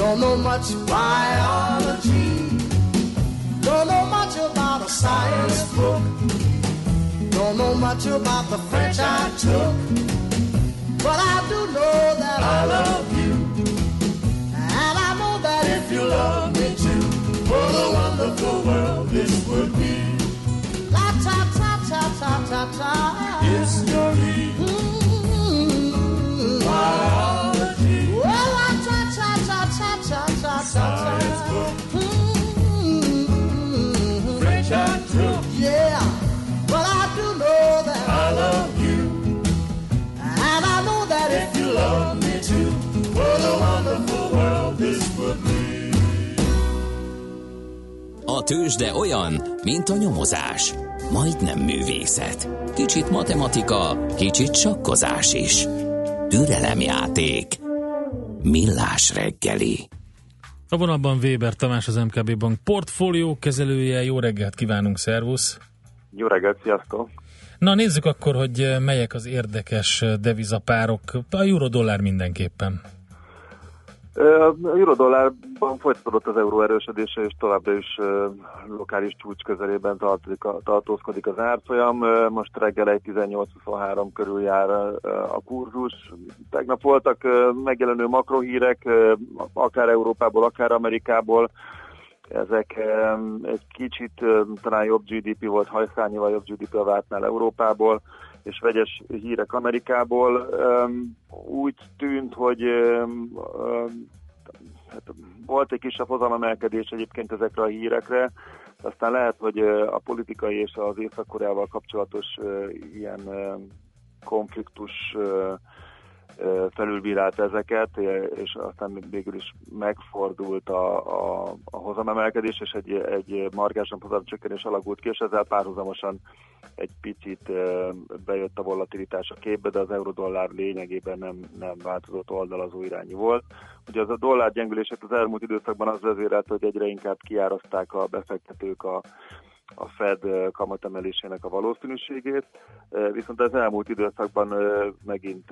Don't know much biology. Don't know much about a science book. Don't know much about the French I took. But I do know that I love you. And I know that if you love me too, what a wonderful world this would be. La ta ta ta ta ta ta. History. Mm-hmm. Biology. Well, I cha cha cha cha cha cha cha. French I took. Yeah, but I do know that I love you, and I know that if you love me too, what a wonderful world this would be. A tőzsde olyan, mint a nyomozás, majdnem művészet. Kicsit matematika, kicsit sakkozás is. Türelemjáték. Millás reggeli. A vonalban Weber Tamás, az MKB Bank portfólió kezelője. Jó reggelt kívánunk, szervusz! Jó reggelt, sziasztok! Na nézzük akkor, hogy melyek az érdekes devizapárok. A euró-dollár mindenképpen. A eurodollárban folytatódott az euró erősödése, és továbbra is lokális csúcs közelében tartózkodik az árfolyam. Most reggel 1.1823 körül jár a kurzus. Tegnap voltak megjelenő makrohírek, akár Európából, akár Amerikából. Ezek egy kicsit talán jobb GDP volt, hajszányival jobb GDP a vártnál Európából, és vegyes hírek Amerikából. Úgy tűnt, hogy volt egy kisebb hozamemelkedés egyébként ezekre a hírekre, aztán lehet, hogy a politikai és az Észak-Koreával kapcsolatos ilyen konfliktus felülbírálta ezeket, és aztán végül is megfordult a hozamemelkedés, és egy margásan hozamcsökkenés alakult ki, és ezzel párhuzamosan egy picit bejött a volatilitás a képbe, de az eurodollár lényegében nem változott, oldalazó irányú volt. Ugye az a dollár gyengülését az elmúlt időszakban az vezérelt, hogy egyre inkább kiáraszták a befektetők a Fed kamatemelésének a valószínűségét, viszont az elmúlt időszakban megint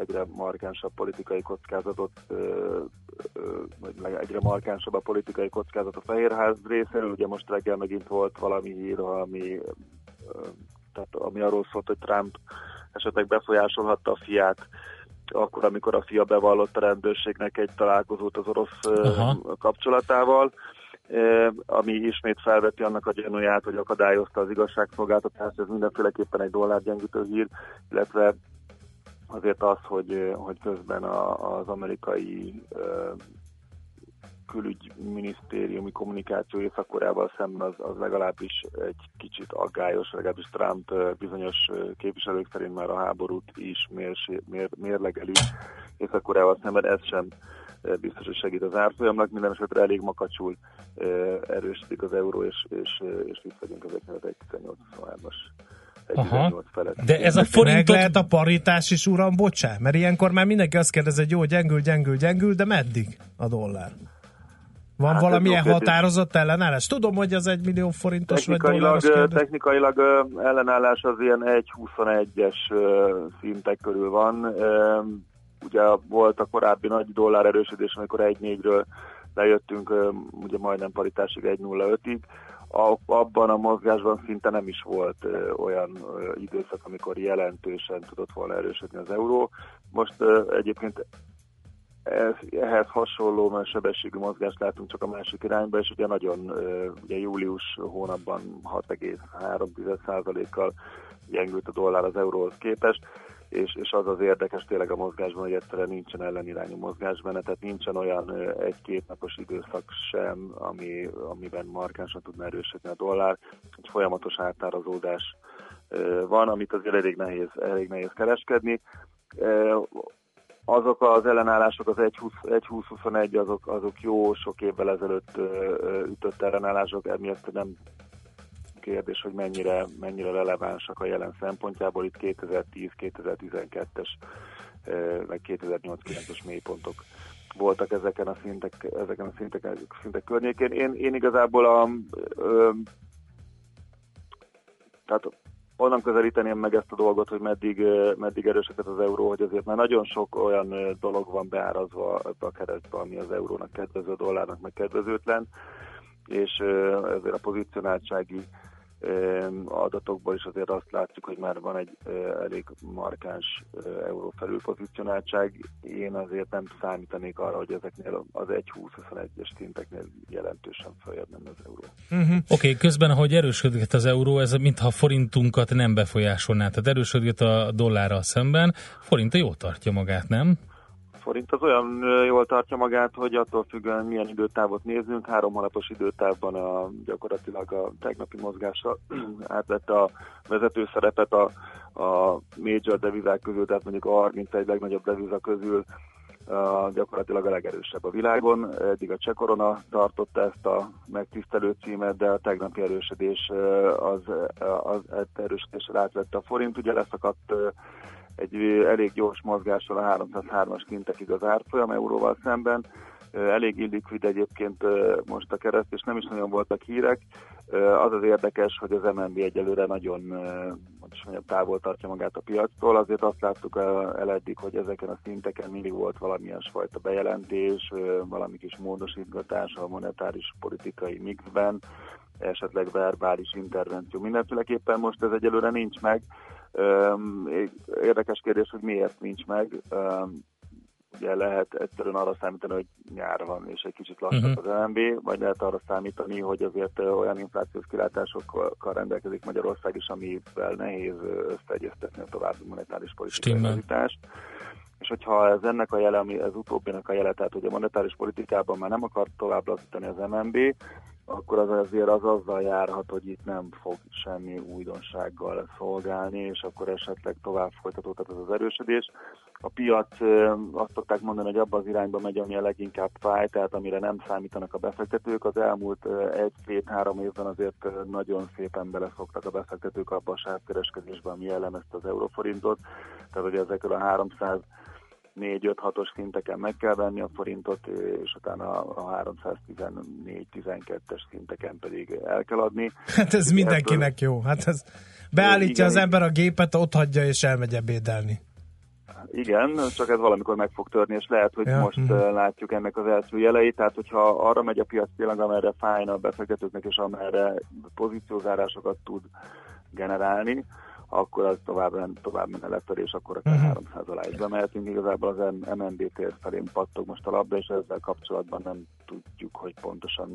egyre markánsabb politikai kockázatot, vagy egyre markánsabb a politikai kockázat a Fehérház részéről. Ugye most reggel megint volt valami hír, ami arról szólt, hogy Trump esetleg befolyásolhatta a fiát, akkor, amikor a fia bevallott a rendőrségnek egy találkozót az orosz kapcsolatával, ami ismét felveti annak a gyanúját, hogy akadályozta az igazságszolgáltatást. Ez mindenféleképpen egy dollárgyengítő hír, illetve azért az, hogy közben az amerikai külügyminisztériumi kommunikáció Észak-Koreával szemben az legalábbis egy kicsit aggályos, legalábbis Trump bizonyos képviselők szerint már a háborút is mérlegeli Észak-Koreával szemben, ez sem biztos, hogy segít az árfolyamnak, minden esetre elég makacsul erősödik az euró, és itt vagyunk ezeknél az 1.1823-as. De ez a forintot... Meg lehet a paritás is, uram, bocsánat, mert ilyenkor már mindenki azt kérdezi, hogy jó, gyengül, de meddig a dollár? Van valamilyen határozott ellenállás? Tudom, hogy az 1 millió forintos vagy dolláros kérdés. Technikailag ellenállás az ilyen 1.21-es szintek körül van. Ugye volt a korábbi nagy dollár erősödés, amikor 1.4-ről lejöttünk, ugye majdnem paritásig 1.05-ig. Abban a mozgásban szinte nem is volt olyan időszak, amikor jelentősen tudott volna erősödni az euró. Most egyébként Ehhez hasonló sebességű mozgást látunk csak a másik irányba, és ugye nagyon július hónapban 6,3%-kal gyengült a dollár az euróhoz képest, és az az érdekes tényleg a mozgásban, hogy egyszerűen nincsen ellenirányú mozgásmenet, tehát nincsen olyan egy-két napos időszak sem, amiben markánsan tudna erősödni a dollár, egy folyamatos átárazódás van, amit azért elég nehéz kereskedni. Azok az ellenállások, az 1.20-21 azok jó sok évvel ezelőtt ütött ellenállások, emiatt nem kérdés, hogy mennyire relevánsak a jelen szempontjából. Itt 2010-2012-es, meg 2008-2009-es mélypontok voltak ezeken a szintek környékén. Én igazából tehát onnan közelíteném meg ezt a dolgot, hogy meddig erősödhet az euró, hogy azért már nagyon sok olyan dolog van beárazva ebbe a keretbe, ami az eurónak kedvező, a dollárnak meg kedvezőtlen, és azért a pozícionáltsági adatokból is azért azt látjuk, hogy már van egy elég markáns euró felülpozícionáltság. Én azért nem számítanék arra, hogy ezeknél az 1.20-21-es szinteknél jelentősen följebb menne az euró. Uh-huh. Oké, közben ahogy erősödött az euró, ez mintha forintunkat nem befolyásolná. Tehát erősödött a dollárral szemben, forint jól tartja magát, nem? Forint az olyan jól tartja magát, hogy attól függően milyen időtávot nézünk. 3 hónapos időtávban gyakorlatilag a tegnapi mozgása átvette a vezető szerepet a major devizák közül, tehát mondjuk a 31 legnagyobb deviza közül gyakorlatilag a legerősebb a világon. Eddig a cseh korona tartotta ezt a megtisztelő címet, de a tegnapi erősödés az erősödésre átvette a forint. Ugye leszakadt egy elég gyors mozgással a 303-as szintekig az árfolyam euróval szemben. Elég illikvid egyébként most a kereszt, és nem is nagyon voltak hírek. Az az érdekes, hogy az MNB egyelőre nagyon távol tartja magát a piactól. Azért azt láttuk el eddig, hogy ezeken a szinteken mindig volt valamilyen fajta bejelentés, valami kis módosítgatás a monetáris politikai mixben, esetleg verbális intervenció. Mindenféleképpen most ez egyelőre nincs meg. Érdekes kérdés, hogy miért nincs meg. Ugye lehet egyszerűen arra számítani, hogy nyár van, és egy kicsit lassabb az MNB, vagy lehet arra számítani, hogy azért olyan inflációs kilátásokkal rendelkezik Magyarország is, amivel nehéz összeegyeztetni a további monetáris politikai mobilitást. És hogyha ez ennek a jele, ami az utóbbinak a jele, tehát hogy a monetáris politikában már nem akar tovább lazítani az MNB, akkor az azért az azzal járhat, hogy itt nem fog semmi újdonsággal szolgálni, és akkor esetleg tovább folytatódhat ez az erősödés. A piac azt szokták mondani, hogy abba az irányba megy, ami a leginkább fáj, tehát amire nem számítanak a befektetők. Az elmúlt 1-2-3 évben azért nagyon szépen beleszoktak a befektetők abba a sávkereskedésbe, ami jellemezte az euróforintot. Tehát ugye ezekről a 304-5-6-os szinteken meg kell venni a forintot, és utána a 314-12-es szinteken pedig el kell adni. Hát ez mindenkinek ebből jó. Hát ez beállítja az ember a gépet, ott hagyja és elmegy ebédelni. Igen, csak ez valamikor meg fog törni, és lehet, hogy látjuk ennek az első jeleit, tehát hogyha arra megy a piac tényleg, amerre fájna a befektetőknek, és amerre pozíciózárásokat tud generálni, akkor az tovább menne letörés, akkor akár 300 alá is bemehetünk. Igazából az MNB tér felén pattog most a labda, és ezzel kapcsolatban nem tudjuk, hogy pontosan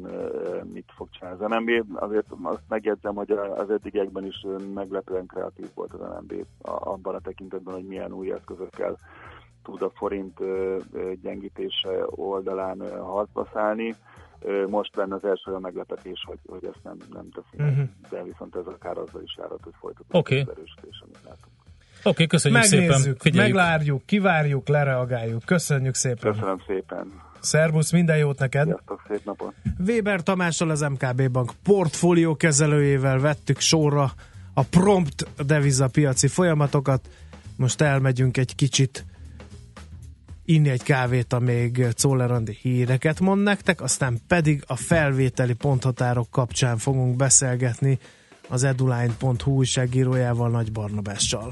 mit fog csinálni az MNB. Azért azt megjegyzem, hogy az eddigiekben is meglepően kreatív volt az MNB abban a tekintetben, hogy milyen új eszközökkel tud a forint gyengítése oldalán harcba szállni. Most lenne az első a meglepetés, hogy ezt nem teszi, de viszont ez akár azzal is járhat, hogy folytatódik az erősítés, amit látunk. Oké, köszönjük szépen. Figyeljük. Meglárjuk, kivárjuk, lereagáljuk. Köszönjük szépen. Köszönöm szépen. Szervusz, minden jót neked. Sziasztok, szép napot. Weber Tamással, az MKB Bank portfólió kezelőjével vettük sorra a prompt devizapiaci folyamatokat. Most elmegyünk egy kicsit inni egy kávét, amíg Szoller Randi híreket mond nektek, aztán pedig a felvételi ponthatárok kapcsán fogunk beszélgetni az eduline.hu újságírójával, Nagy Barnabással.